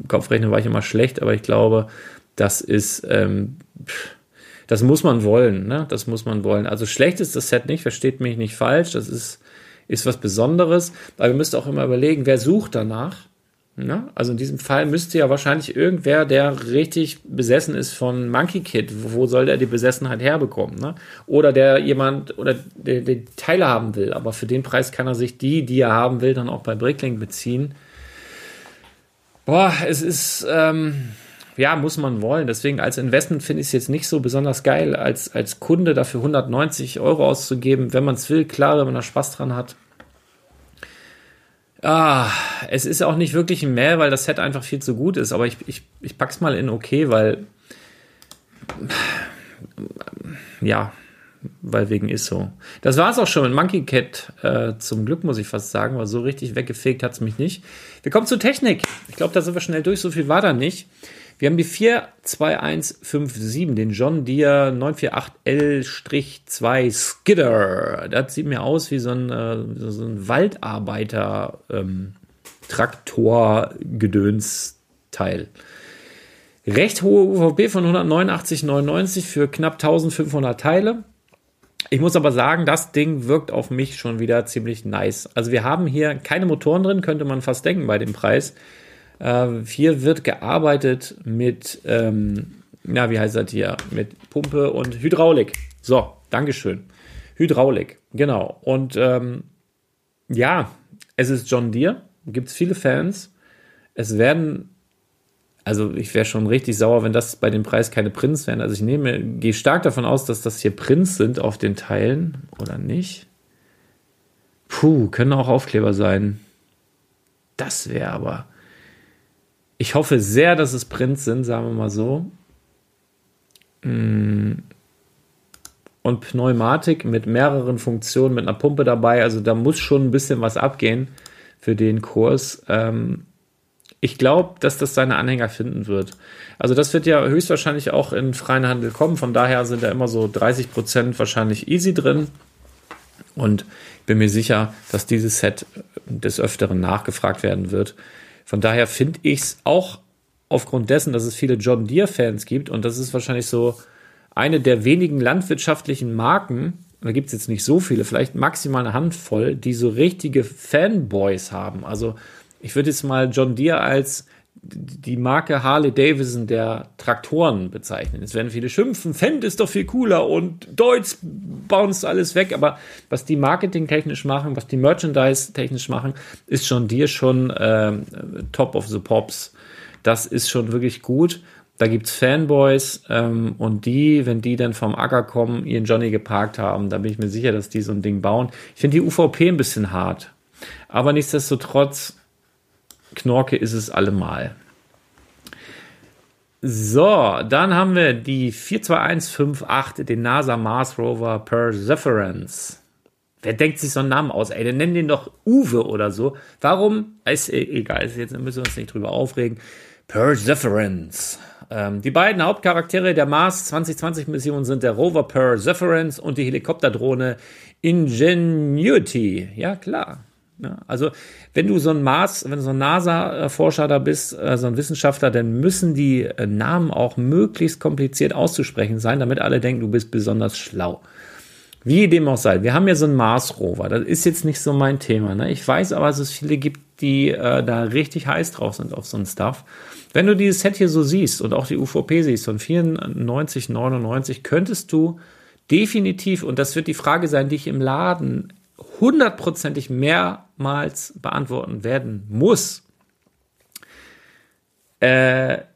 Kopfrechnen war ich immer schlecht, aber ich glaube, das ist, das muss man wollen, ne? Das muss man wollen. Also schlecht ist das Set nicht, versteht mich nicht falsch. Das ist was Besonderes. Aber ihr müsst auch immer überlegen, wer sucht danach. Ne? Also in diesem Fall müsste ja wahrscheinlich irgendwer, der richtig besessen ist von Monkey Kid, wo soll der die Besessenheit herbekommen? Ne? Oder der die Teile haben will. Aber für den Preis kann er sich die er haben will, dann auch bei Bricklink beziehen. Boah, es ist... ja, muss man wollen. Deswegen als Investment finde ich es jetzt nicht so besonders geil, als Kunde dafür 190€ auszugeben, wenn man es will. Klar, wenn man da Spaß dran hat. Es ist auch nicht wirklich ein Mehr, weil das Set einfach viel zu gut ist. Aber ich pack's mal in okay, weil ja, weil wegen ist so. Das war es auch schon mit Monkey Kid. Zum Glück, muss ich fast sagen, weil so richtig weggefegt hat es mich nicht. Wir kommen zur Technik. Ich glaube, da sind wir schnell durch. So viel war da nicht. Wir haben die 42157, den John Deere 948L-2 Skidder. Das sieht mir aus wie so ein Waldarbeiter-Traktor-Gedönsteil. Recht hohe UVP von 189,99 für knapp 1500 Teile. Ich muss aber sagen, das Ding wirkt auf mich schon wieder ziemlich nice. Also wir haben hier keine Motoren drin, könnte man fast denken bei dem Preis. Hier wird gearbeitet mit, mit Pumpe und Hydraulik. So, Dankeschön. Hydraulik, genau. Und es ist John Deere, gibt es viele Fans. Also ich wäre schon richtig sauer, wenn das bei dem Preis keine Prints wären. Also ich gehe stark davon aus, dass das hier Prints sind auf den Teilen, oder nicht? Können auch Aufkleber sein. Das wäre aber... Ich hoffe sehr, dass es Prints sind, sagen wir mal so. Und Pneumatik mit mehreren Funktionen, mit einer Pumpe dabei. Also da muss schon ein bisschen was abgehen für den Kurs. Ich glaube, dass das seine Anhänger finden wird. Also das wird ja höchstwahrscheinlich auch in freien Handel kommen. Von daher sind da immer so 30% wahrscheinlich easy drin. Und ich bin mir sicher, dass dieses Set des Öfteren nachgefragt werden wird. Von daher finde ich es auch aufgrund dessen, dass es viele John Deere-Fans gibt, und das ist wahrscheinlich so eine der wenigen landwirtschaftlichen Marken, da gibt es jetzt nicht so viele, vielleicht maximal eine Handvoll, die so richtige Fanboys haben. Also ich würde jetzt mal John Deere als die Marke Harley Davidson der Traktoren bezeichnen. Jetzt werden viele schimpfen, Fendt ist doch viel cooler und Deutz bounced alles weg, aber was die marketingtechnisch machen, was die Merchandise-technisch machen, ist John Deere schon top of the pops. Das ist schon wirklich gut. Da gibt's Fanboys und wenn die dann vom Acker kommen, ihren Johnny geparkt haben, da bin ich mir sicher, dass die so ein Ding bauen. Ich finde die UVP ein bisschen hart, aber nichtsdestotrotz Knorke ist es allemal. So, dann haben wir die 42158, den NASA Mars Rover Perseverance. Wer denkt sich so einen Namen aus? Ey, dann nennen den doch Uwe oder so. Warum? Ist egal, jetzt müssen wir uns nicht drüber aufregen. Perseverance. Die beiden Hauptcharaktere der Mars 2020-Mission sind der Rover Perseverance und die Helikopterdrohne Ingenuity. Ja, klar. Ja, also wenn du so ein NASA-Forscher da bist, so ein Wissenschaftler, dann müssen die Namen auch möglichst kompliziert auszusprechen sein, damit alle denken, du bist besonders schlau. Wie dem auch sei. Wir haben hier so einen Mars-Rover. Das ist jetzt nicht so mein Thema. Ne? Ich weiß aber, dass es viele gibt, die da richtig heiß drauf sind auf so ein Stuff. Wenn du dieses Set hier so siehst und auch die UVP siehst, von 94,99, könntest du definitiv, und das wird die Frage sein, die ich im Laden 100%ig mehrmals beantworten werden muss. Funktioniert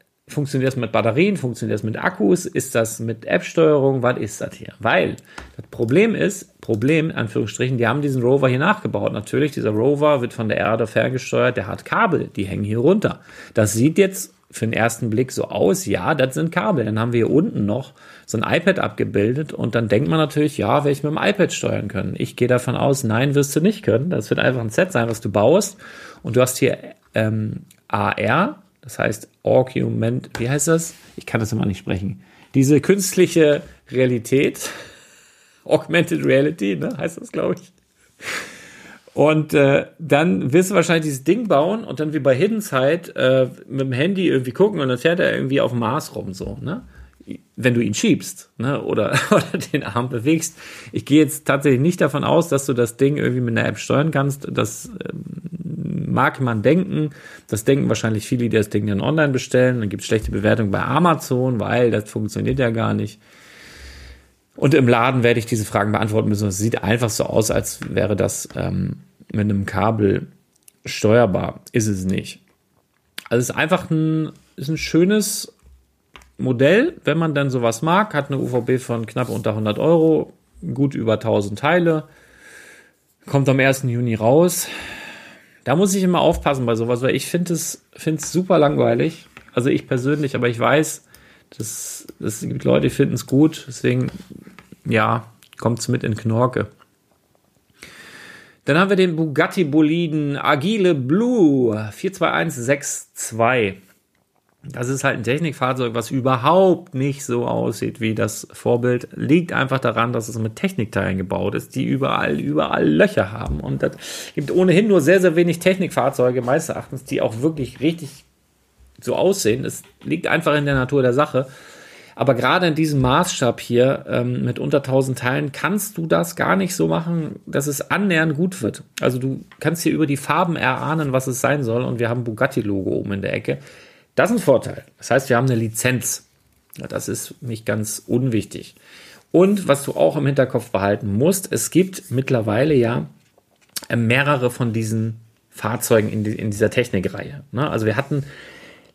das mit Batterien? Funktioniert das mit Akkus? Ist das mit App-Steuerung? Was ist das hier? Weil das Problem ist, in Anführungsstrichen, die haben diesen Rover hier nachgebaut. Natürlich, dieser Rover wird von der Erde ferngesteuert, der hat Kabel, die hängen hier runter. Das sieht jetzt für den ersten Blick so aus, ja, das sind Kabel. Dann haben wir hier unten noch so ein iPad abgebildet und dann denkt man natürlich, ja, werde ich mit dem iPad steuern können. Ich gehe davon aus, nein, wirst du nicht können. Das wird einfach ein Set sein, was du baust, und du hast hier AR, das heißt Augment, wie heißt das? Ich kann das immer nicht sprechen. Diese künstliche Realität, Augmented Reality, ne, heißt das, glaube ich. Und dann wirst du wahrscheinlich dieses Ding bauen und dann wie bei Hidden Side mit dem Handy irgendwie gucken und dann fährt er irgendwie auf dem Mars rum, so, ne? Wenn du ihn schiebst, ne? Oder den Arm bewegst. Ich gehe jetzt tatsächlich nicht davon aus, dass du das Ding irgendwie mit einer App steuern kannst. Das mag man denken. Das denken wahrscheinlich viele, die das Ding dann online bestellen. Dann gibt es schlechte Bewertungen bei Amazon, weil das funktioniert ja gar nicht. Und im Laden werde ich diese Fragen beantworten müssen. Es sieht einfach so aus, als wäre das mit einem Kabel steuerbar. Ist es nicht. Also es ist einfach ein schönes Modell, wenn man dann sowas mag. Hat eine UVP von knapp unter 100 Euro. Gut über 1000 Teile. Kommt am 1. Juni raus. Da muss ich immer aufpassen bei sowas, weil ich finde es super langweilig. Also ich persönlich, aber ich weiß, Das gibt Leute, die finden es gut, deswegen, ja, kommt es mit in Knorke. Dann haben wir den Bugatti-Boliden Agile Blue 42162. Das ist halt ein Technikfahrzeug, was überhaupt nicht so aussieht wie das Vorbild. Liegt einfach daran, dass es mit Technikteilen gebaut ist, die überall Löcher haben. Und das gibt ohnehin nur sehr, sehr wenig Technikfahrzeuge, meines Erachtens, die auch wirklich richtig so aussehen. Es liegt einfach in der Natur der Sache. Aber gerade in diesem Maßstab hier mit unter 1000 Teilen kannst du das gar nicht so machen, dass es annähernd gut wird. Also du kannst hier über die Farben erahnen, was es sein soll. Und wir haben Bugatti-Logo oben in der Ecke. Das ist ein Vorteil. Das heißt, wir haben eine Lizenz. Ja, das ist nicht ganz unwichtig. Und was du auch im Hinterkopf behalten musst, es gibt mittlerweile ja mehrere von diesen Fahrzeugen in dieser Technikreihe. Ne? Also wir hatten...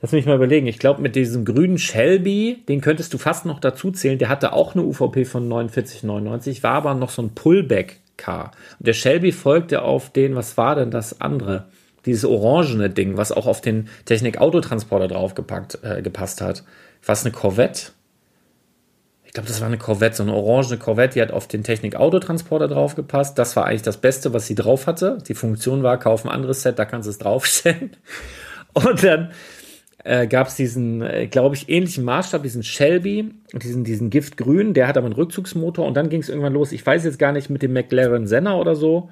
Lass mich mal überlegen. Ich glaube, mit diesem grünen Shelby, den könntest du fast noch dazu zählen. Der hatte auch eine UVP von 49,99, war aber noch so ein Pullback-Car. Und der Shelby folgte auf den, was war denn das andere? Dieses orangene Ding, was auch auf den Technik-Autotransporter draufgepackt, gepasst hat. War es eine Corvette? Ich glaube, das war eine Corvette, so eine orangene Corvette, die hat auf den Technik-Autotransporter draufgepasst. Das war eigentlich das Beste, was sie drauf hatte. Die Funktion war, kauf ein anderes Set, da kannst du es draufstellen. Und dann gab es diesen, glaube ich, ähnlichen Maßstab, diesen Shelby, diesen Giftgrün, der hat aber einen Rückzugsmotor und dann ging es irgendwann los, ich weiß jetzt gar nicht, mit dem McLaren Senna oder so.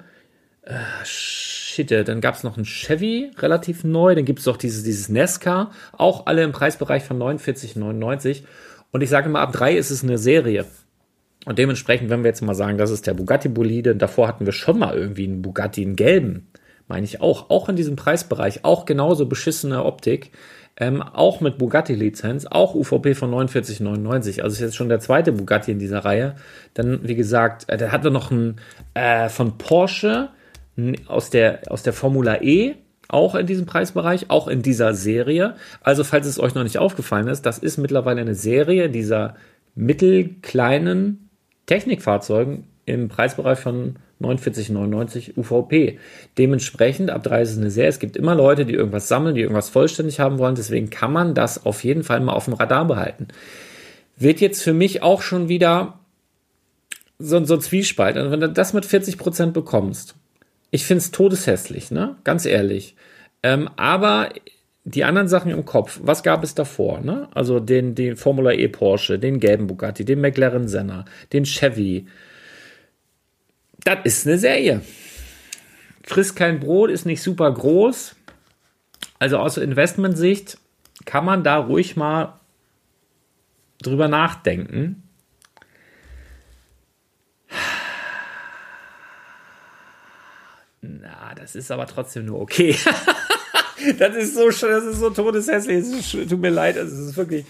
Dann gab es noch einen Chevy, relativ neu, dann gibt es doch dieses Nesca, auch alle im Preisbereich von 49,99 und ich sage mal, ab 3 ist es eine Serie. Und dementsprechend, wenn wir jetzt mal sagen, das ist der Bugatti-Bolide, davor hatten wir schon mal irgendwie einen Bugatti, einen gelben, meine ich auch in diesem Preisbereich, auch genauso beschissene Optik, auch mit Bugatti-Lizenz, auch UVP von 49,99. Also ist jetzt schon der zweite Bugatti in dieser Reihe. Dann, wie gesagt, da hatten wir noch einen von Porsche aus der Formula E, auch in diesem Preisbereich, auch in dieser Serie. Also falls es euch noch nicht aufgefallen ist, das ist mittlerweile eine Serie dieser mittelkleinen Technikfahrzeugen im Preisbereich von 49,99 UVP. Dementsprechend, ab 3 ist es eine Serie. Es gibt immer Leute, die irgendwas sammeln, die irgendwas vollständig haben wollen. Deswegen kann man das auf jeden Fall mal auf dem Radar behalten. Wird jetzt für mich auch schon wieder so ein Zwiespalt. Und wenn du das mit 40% bekommst, ich finde es todeshässlich, ne? Ganz ehrlich. Aber die anderen Sachen im Kopf, was gab es davor? Ne? Also den Formula E Porsche, den gelben Bugatti, den McLaren Senna, den Chevy. Das ist eine Serie. Frisst kein Brot, ist nicht super groß. Also aus Investmentsicht kann man da ruhig mal drüber nachdenken. Na, das ist aber trotzdem nur okay. Das ist so schön, das ist so todeshässlich. Tut mir leid, also es ist wirklich...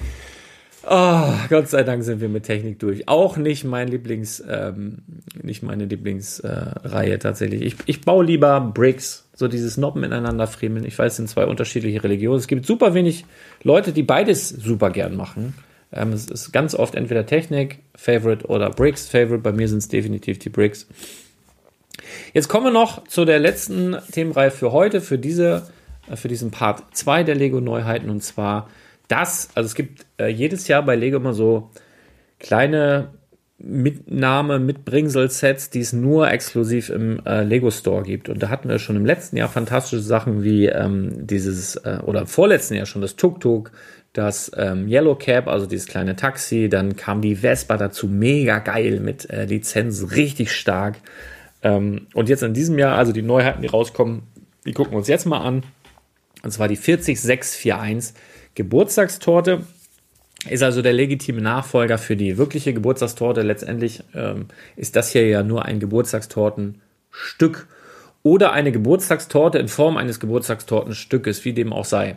Oh, Gott sei Dank sind wir mit Technik durch. Auch nicht meine Lieblingsreihe tatsächlich. Ich baue lieber Bricks, so dieses Noppen ineinander friemeln. Ich weiß, es sind zwei unterschiedliche Religionen. Es gibt super wenig Leute, die beides super gern machen. Es ist ganz oft entweder Technik, Favorite oder Bricks, Favorite. Bei mir sind es definitiv die Bricks. Jetzt kommen wir noch zu der letzten Themenreihe für heute, für diesen Part 2 der Lego-Neuheiten und zwar es gibt jedes Jahr bei Lego immer so kleine Mitbringsel-Sets, die es nur exklusiv im Lego Store gibt. Und da hatten wir schon im letzten Jahr fantastische Sachen wie oder im vorletzten Jahr schon das Tuk-Tuk, das Yellow Cab, also dieses kleine Taxi. Dann kam die Vespa dazu, mega geil mit Lizenz, richtig stark. Und jetzt in diesem Jahr, also die Neuheiten, die rauskommen, die gucken wir uns jetzt mal an. Und zwar die 40641. Geburtstagstorte ist also der legitime Nachfolger für die wirkliche Geburtstagstorte. Letztendlich ist das hier ja nur ein Geburtstagstortenstück oder eine Geburtstagstorte in Form eines Geburtstagstortenstückes, wie dem auch sei.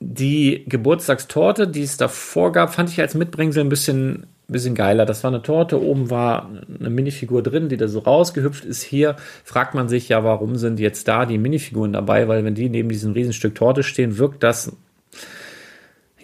Die Geburtstagstorte, die es davor gab, fand ich als Mitbringsel ein bisschen geiler. Das war eine Torte, oben war eine Minifigur drin, die da so rausgehüpft ist. Hier fragt man sich ja, warum sind jetzt da die Minifiguren dabei? Weil wenn die neben diesem Riesenstück Torte stehen, wirkt das...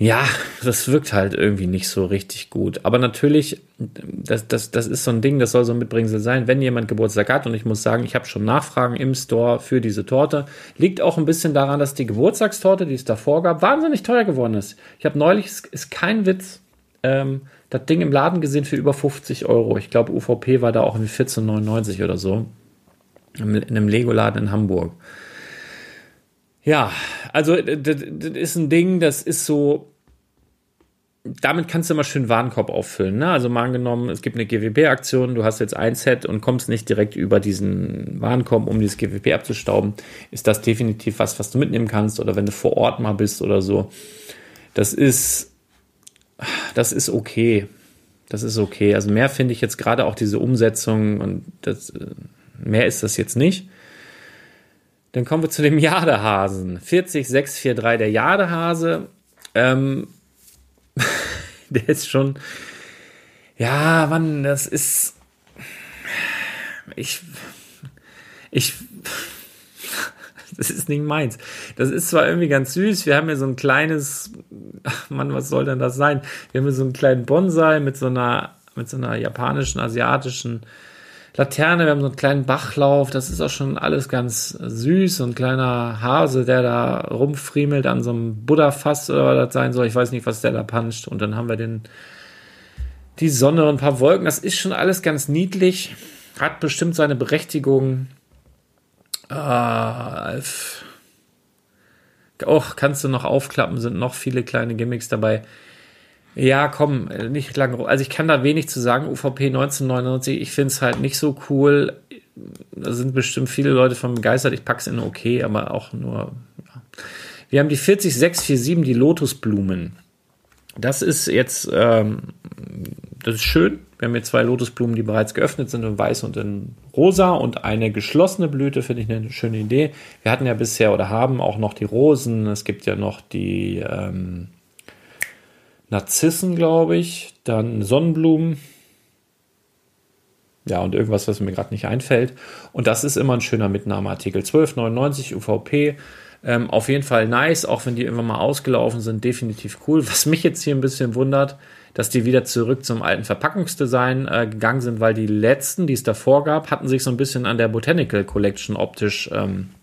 ja, das wirkt halt irgendwie nicht so richtig gut. Aber natürlich, das ist so ein Ding, das soll so ein Mitbringsel sein, wenn jemand Geburtstag hat. Und ich muss sagen, ich habe schon Nachfragen im Store für diese Torte. Liegt auch ein bisschen daran, dass die Geburtstagstorte, die es davor gab, wahnsinnig teuer geworden ist. Ich habe neulich, ist kein Witz, das Ding im Laden gesehen für über 50 Euro. Ich glaube, UVP war da auch wie 14,99 oder so. In einem Lego-Laden in Hamburg. Ja, also das ist ein Ding, das ist so, damit kannst du immer schön Warenkorb auffüllen. Ne? Also mal angenommen, es gibt eine GWP-Aktion, du hast jetzt ein Set und kommst nicht direkt über diesen Warenkorb, um dieses GWP abzustauben, ist das definitiv was du mitnehmen kannst oder wenn du vor Ort mal bist oder so. Das ist okay. Das ist okay. Also mehr finde ich jetzt gerade auch diese Umsetzung und das, mehr ist das jetzt nicht. Dann kommen wir zu dem Jadehasen. 40643, der Jadehase. Der ist schon... Ja, Mann, das ist... Das ist nicht meins. Das ist zwar irgendwie ganz süß, wir haben hier so ein kleines... Ach Mann, was soll denn das sein? Wir haben hier so einen kleinen Bonsai mit so einer japanischen, asiatischen... Laterne, wir haben so einen kleinen Bachlauf, das ist auch schon alles ganz süß und ein kleiner Hase, der da rumfriemelt an so einem Buddha-Fass oder was das sein soll, ich weiß nicht, was der da puncht und dann haben wir die Sonne und ein paar Wolken, das ist schon alles ganz niedlich, hat bestimmt seine Berechtigung. Kannst du noch aufklappen, sind noch viele kleine Gimmicks dabei. Ja, komm, nicht lang rum. Also ich kann da wenig zu sagen. UVP 1999, ich finde es halt nicht so cool. Da sind bestimmt viele Leute von begeistert. Ich pack's in okay, aber auch nur... Ja. Wir haben die 40647, die Lotusblumen. Das ist jetzt... das ist schön. Wir haben hier zwei Lotusblumen, die bereits geöffnet sind, in weiß und in rosa und eine geschlossene Blüte, finde ich eine schöne Idee. Wir hatten ja bisher oder haben auch noch die Rosen. Es gibt ja noch die... Narzissen, glaube ich, dann Sonnenblumen, ja, und irgendwas, was mir gerade nicht einfällt. Und das ist immer ein schöner Mitnahmeartikel. 12,99 UVP, auf jeden Fall nice, auch wenn die irgendwann mal ausgelaufen sind, definitiv cool. Was mich jetzt hier ein bisschen wundert, dass die wieder zurück zum alten Verpackungsdesign gegangen sind, weil die letzten, die es davor gab, hatten sich so ein bisschen an der Botanical Collection optisch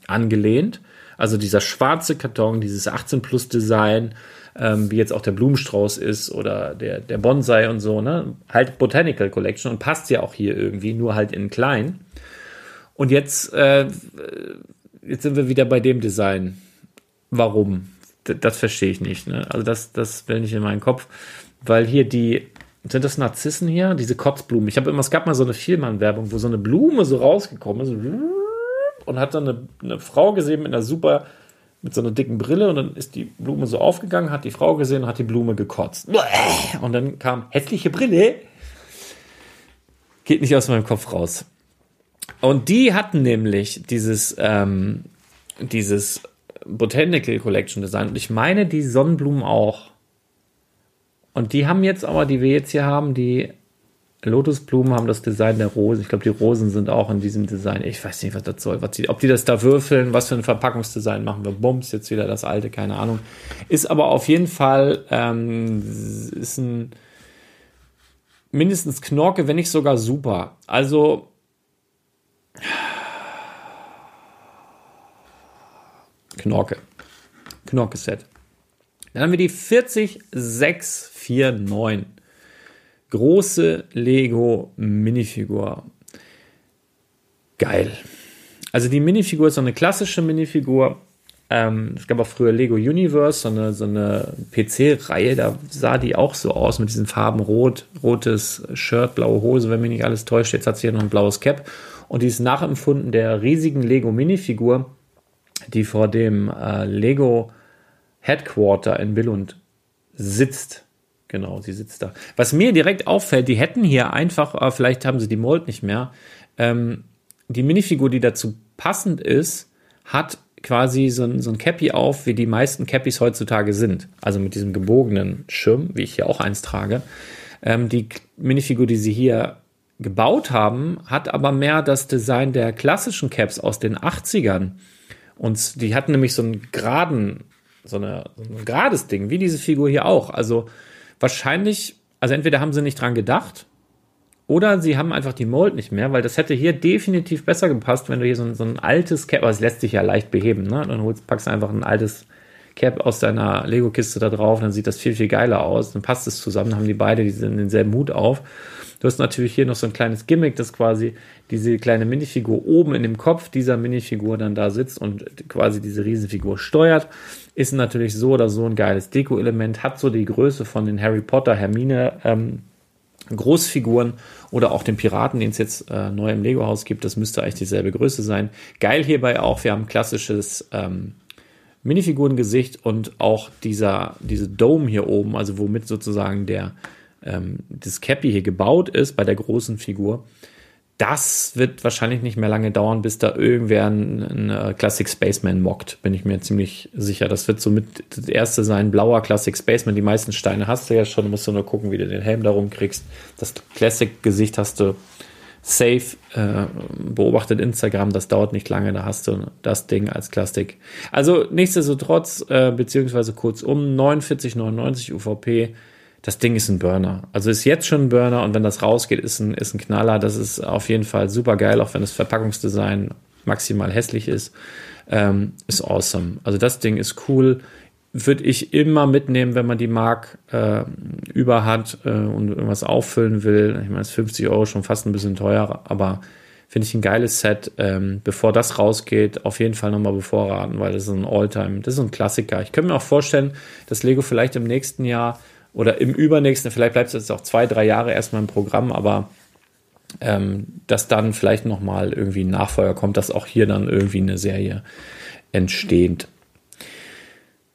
angelehnt. Also dieser schwarze Karton, dieses 18-Plus-Design, wie jetzt auch der Blumenstrauß ist oder der Bonsai und so, ne? Halt Botanical Collection und passt ja auch hier irgendwie, nur halt in klein. Und jetzt sind wir wieder bei dem Design. Warum? Das verstehe ich nicht, ne? Also das will nicht in meinen Kopf, weil hier sind das Narzissen hier? Diese Kotzblumen. Es gab mal so eine Vielmann-Werbung, wo so eine Blume so rausgekommen ist und hat dann eine Frau gesehen mit so einer dicken Brille und dann ist die Blume so aufgegangen, hat die Frau gesehen und hat die Blume gekotzt. Und dann kam hässliche Brille. Geht nicht aus meinem Kopf raus. Und die hatten nämlich dieses Botanical Collection Design und ich meine die Sonnenblumen auch. Und die haben jetzt aber, die wir jetzt hier haben, die Lotusblumen haben das Design der Rosen. Ich glaube, die Rosen sind auch in diesem Design. Ich weiß nicht, was das soll. Ob die das da würfeln, was für ein Verpackungsdesign machen wir. Bums, jetzt wieder das alte, keine Ahnung. Ist aber auf jeden Fall ist ein mindestens Knorke, wenn nicht sogar super. Also Knorke. Knorke-Set. Dann haben wir die 40649. Große Lego Minifigur. Geil. Also die Minifigur ist so eine klassische Minifigur. Es gab auch früher Lego Universe, so eine PC-Reihe, da sah die auch so aus mit diesen Farben rot, rotes Shirt, blaue Hose, wenn mich nicht alles täuscht. Jetzt hat sie hier noch ein blaues Cap. Und die ist nachempfunden der riesigen Lego Minifigur, die vor dem Lego Headquarter in Billund sitzt. Genau, sie sitzt da. Was mir direkt auffällt, die hätten hier einfach, aber vielleicht haben sie die Mold nicht mehr, die Minifigur, die dazu passend ist, hat quasi so ein Cappy auf, wie die meisten Cappies heutzutage sind. Also mit diesem gebogenen Schirm, wie ich hier auch eins trage. Die Minifigur, die sie hier gebaut haben, hat aber mehr das Design der klassischen Caps aus den 80ern. Und die hatten nämlich so einen geraden so ein gerades Ding, wie diese Figur hier auch. Also wahrscheinlich, also entweder haben sie nicht dran gedacht oder sie haben einfach die Mold nicht mehr, weil das hätte hier definitiv besser gepasst, wenn du hier so ein altes Cap, aber es lässt sich ja leicht beheben, ne? Dann packst du einfach ein altes Cap aus deiner Lego-Kiste da drauf, dann sieht das viel, viel geiler aus, dann passt es zusammen, dann haben die beide denselben Hut auf. Du hast natürlich hier noch so ein kleines Gimmick, dass quasi diese kleine Minifigur oben in dem Kopf dieser Minifigur dann da sitzt und quasi diese Riesenfigur steuert. Ist natürlich so oder so ein geiles Deko-Element, hat so die Größe von den Harry Potter, Hermine, Großfiguren oder auch den Piraten, den es jetzt neu im Lego-Haus gibt. Das müsste eigentlich dieselbe Größe sein. Geil hierbei auch, wir haben ein klassisches Minifigurengesicht und auch diese Dome hier oben, also womit sozusagen das Cappy hier gebaut ist bei der großen Figur. Das wird wahrscheinlich nicht mehr lange dauern, bis da irgendwer einen Classic Spaceman mockt, bin ich mir ziemlich sicher. Das wird so mit das erste sein, blauer Classic Spaceman. Die meisten Steine hast du ja schon, musst du nur gucken, wie du den Helm da rumkriegst. Das Classic-Gesicht hast du safe, beobachtet Instagram, das dauert nicht lange, da hast du das Ding als Classic. Also nichtsdestotrotz, beziehungsweise kurzum, 49,99 UVP, das Ding ist ein Burner. Also ist jetzt schon ein Burner und wenn das rausgeht, ist ein Knaller. Das ist auf jeden Fall super geil, auch wenn das Verpackungsdesign maximal hässlich ist. Ist awesome. Also das Ding ist cool. Würde ich immer mitnehmen, wenn man die Mark über hat und irgendwas auffüllen will. Ich meine, ist 50 Euro schon fast ein bisschen teuer, aber finde ich ein geiles Set. Bevor das rausgeht, auf jeden Fall nochmal bevorraten, weil das ist ein Alltime, das ist ein Klassiker. Ich könnte mir auch vorstellen, dass Lego vielleicht im nächsten Jahr oder im übernächsten, vielleicht bleibt es jetzt auch 2-3 Jahre erstmal im Programm, aber dass dann vielleicht nochmal irgendwie ein Nachfolger kommt, dass auch hier dann irgendwie eine Serie entsteht.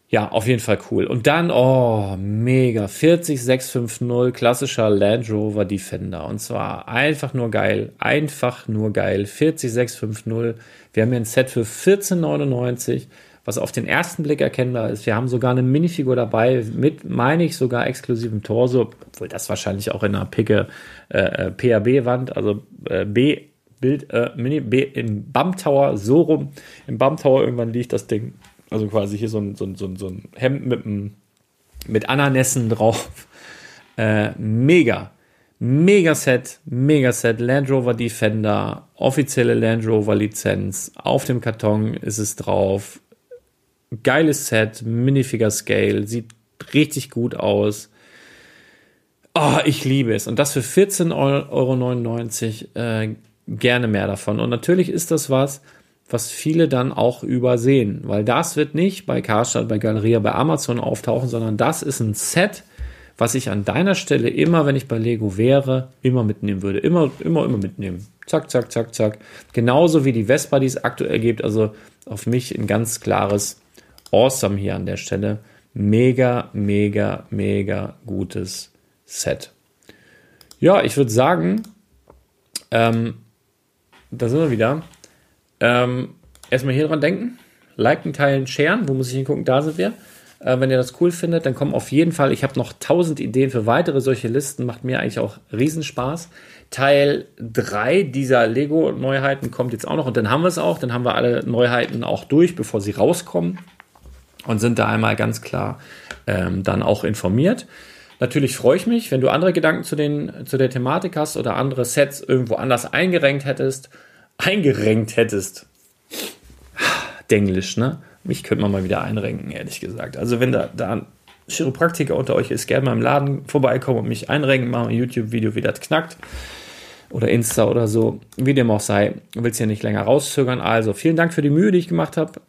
Ja, auf jeden Fall cool. Und dann, oh, mega, 40650, klassischer Land Rover Defender. Und zwar einfach nur geil, 40650. Wir haben hier ein Set für 14,99 €. Was auf den ersten Blick erkennbar ist. Wir haben sogar eine Minifigur dabei, mit, meine ich, sogar exklusivem Torso, obwohl das wahrscheinlich auch in einer Picke PAB-Wand, also im Bump Tower, so rum. Im Bump Tower irgendwann liegt das Ding, also quasi hier so ein Hemd mit Ananassen drauf. Mega Set, Land Rover Defender, offizielle Land Rover Lizenz, auf dem Karton ist es drauf. Geiles Set, Minifigure Scale, sieht richtig gut aus. Oh, ich liebe es. Und das für 14,99 €, gerne mehr davon. Und natürlich ist das was viele dann auch übersehen, weil das wird nicht bei Karstadt, bei Galeria, bei Amazon auftauchen, sondern das ist ein Set, was ich an deiner Stelle immer, wenn ich bei Lego wäre, immer mitnehmen würde. Immer mitnehmen. Zack, zack, zack, zack. Genauso wie die Vespa, die es aktuell gibt. Also auf mich ein ganz klares Awesome hier an der Stelle. Mega gutes Set. Ja, ich würde sagen, da sind wir wieder. Erstmal hier dran denken. Liken, teilen, sharen. Wo muss ich hingucken? Da sind wir. Wenn ihr das cool findet, dann kommt auf jeden Fall. Ich habe noch 1000 Ideen für weitere solche Listen. Macht mir eigentlich auch Riesenspaß. Teil 3 dieser Lego-Neuheiten kommt jetzt auch noch. Und dann haben wir es auch. Dann haben wir alle Neuheiten auch durch, bevor sie rauskommen. Und sind da einmal ganz klar dann auch informiert. Natürlich freue ich mich, wenn du andere Gedanken zu der Thematik hast oder andere Sets irgendwo anders eingerenkt hättest. Denglisch, ne? Mich könnte man mal wieder einrenken, ehrlich gesagt. Also wenn da ein Chiropraktiker unter euch ist, gerne mal im Laden vorbeikommen und mich einrenken, machen ein YouTube-Video, wie das knackt. Oder Insta oder so, wie dem auch sei. Du willst ja nicht länger rauszögern. Also vielen Dank für die Mühe, die ich gemacht habe.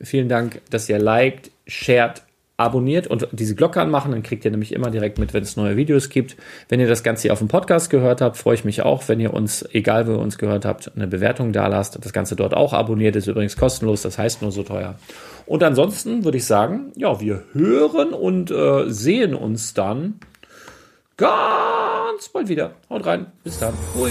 Vielen Dank, dass ihr liked, shared, abonniert und diese Glocke anmachen. Dann kriegt ihr nämlich immer direkt mit, wenn es neue Videos gibt. Wenn ihr das Ganze hier auf dem Podcast gehört habt, freue ich mich auch, wenn ihr uns, egal wo ihr uns gehört habt, eine Bewertung da lasst. Das Ganze dort auch abonniert. Ist übrigens kostenlos, das heißt nur so teuer. Und ansonsten würde ich sagen, ja, wir hören und sehen uns dann ganz bald wieder. Haut rein. Bis dann. Ui,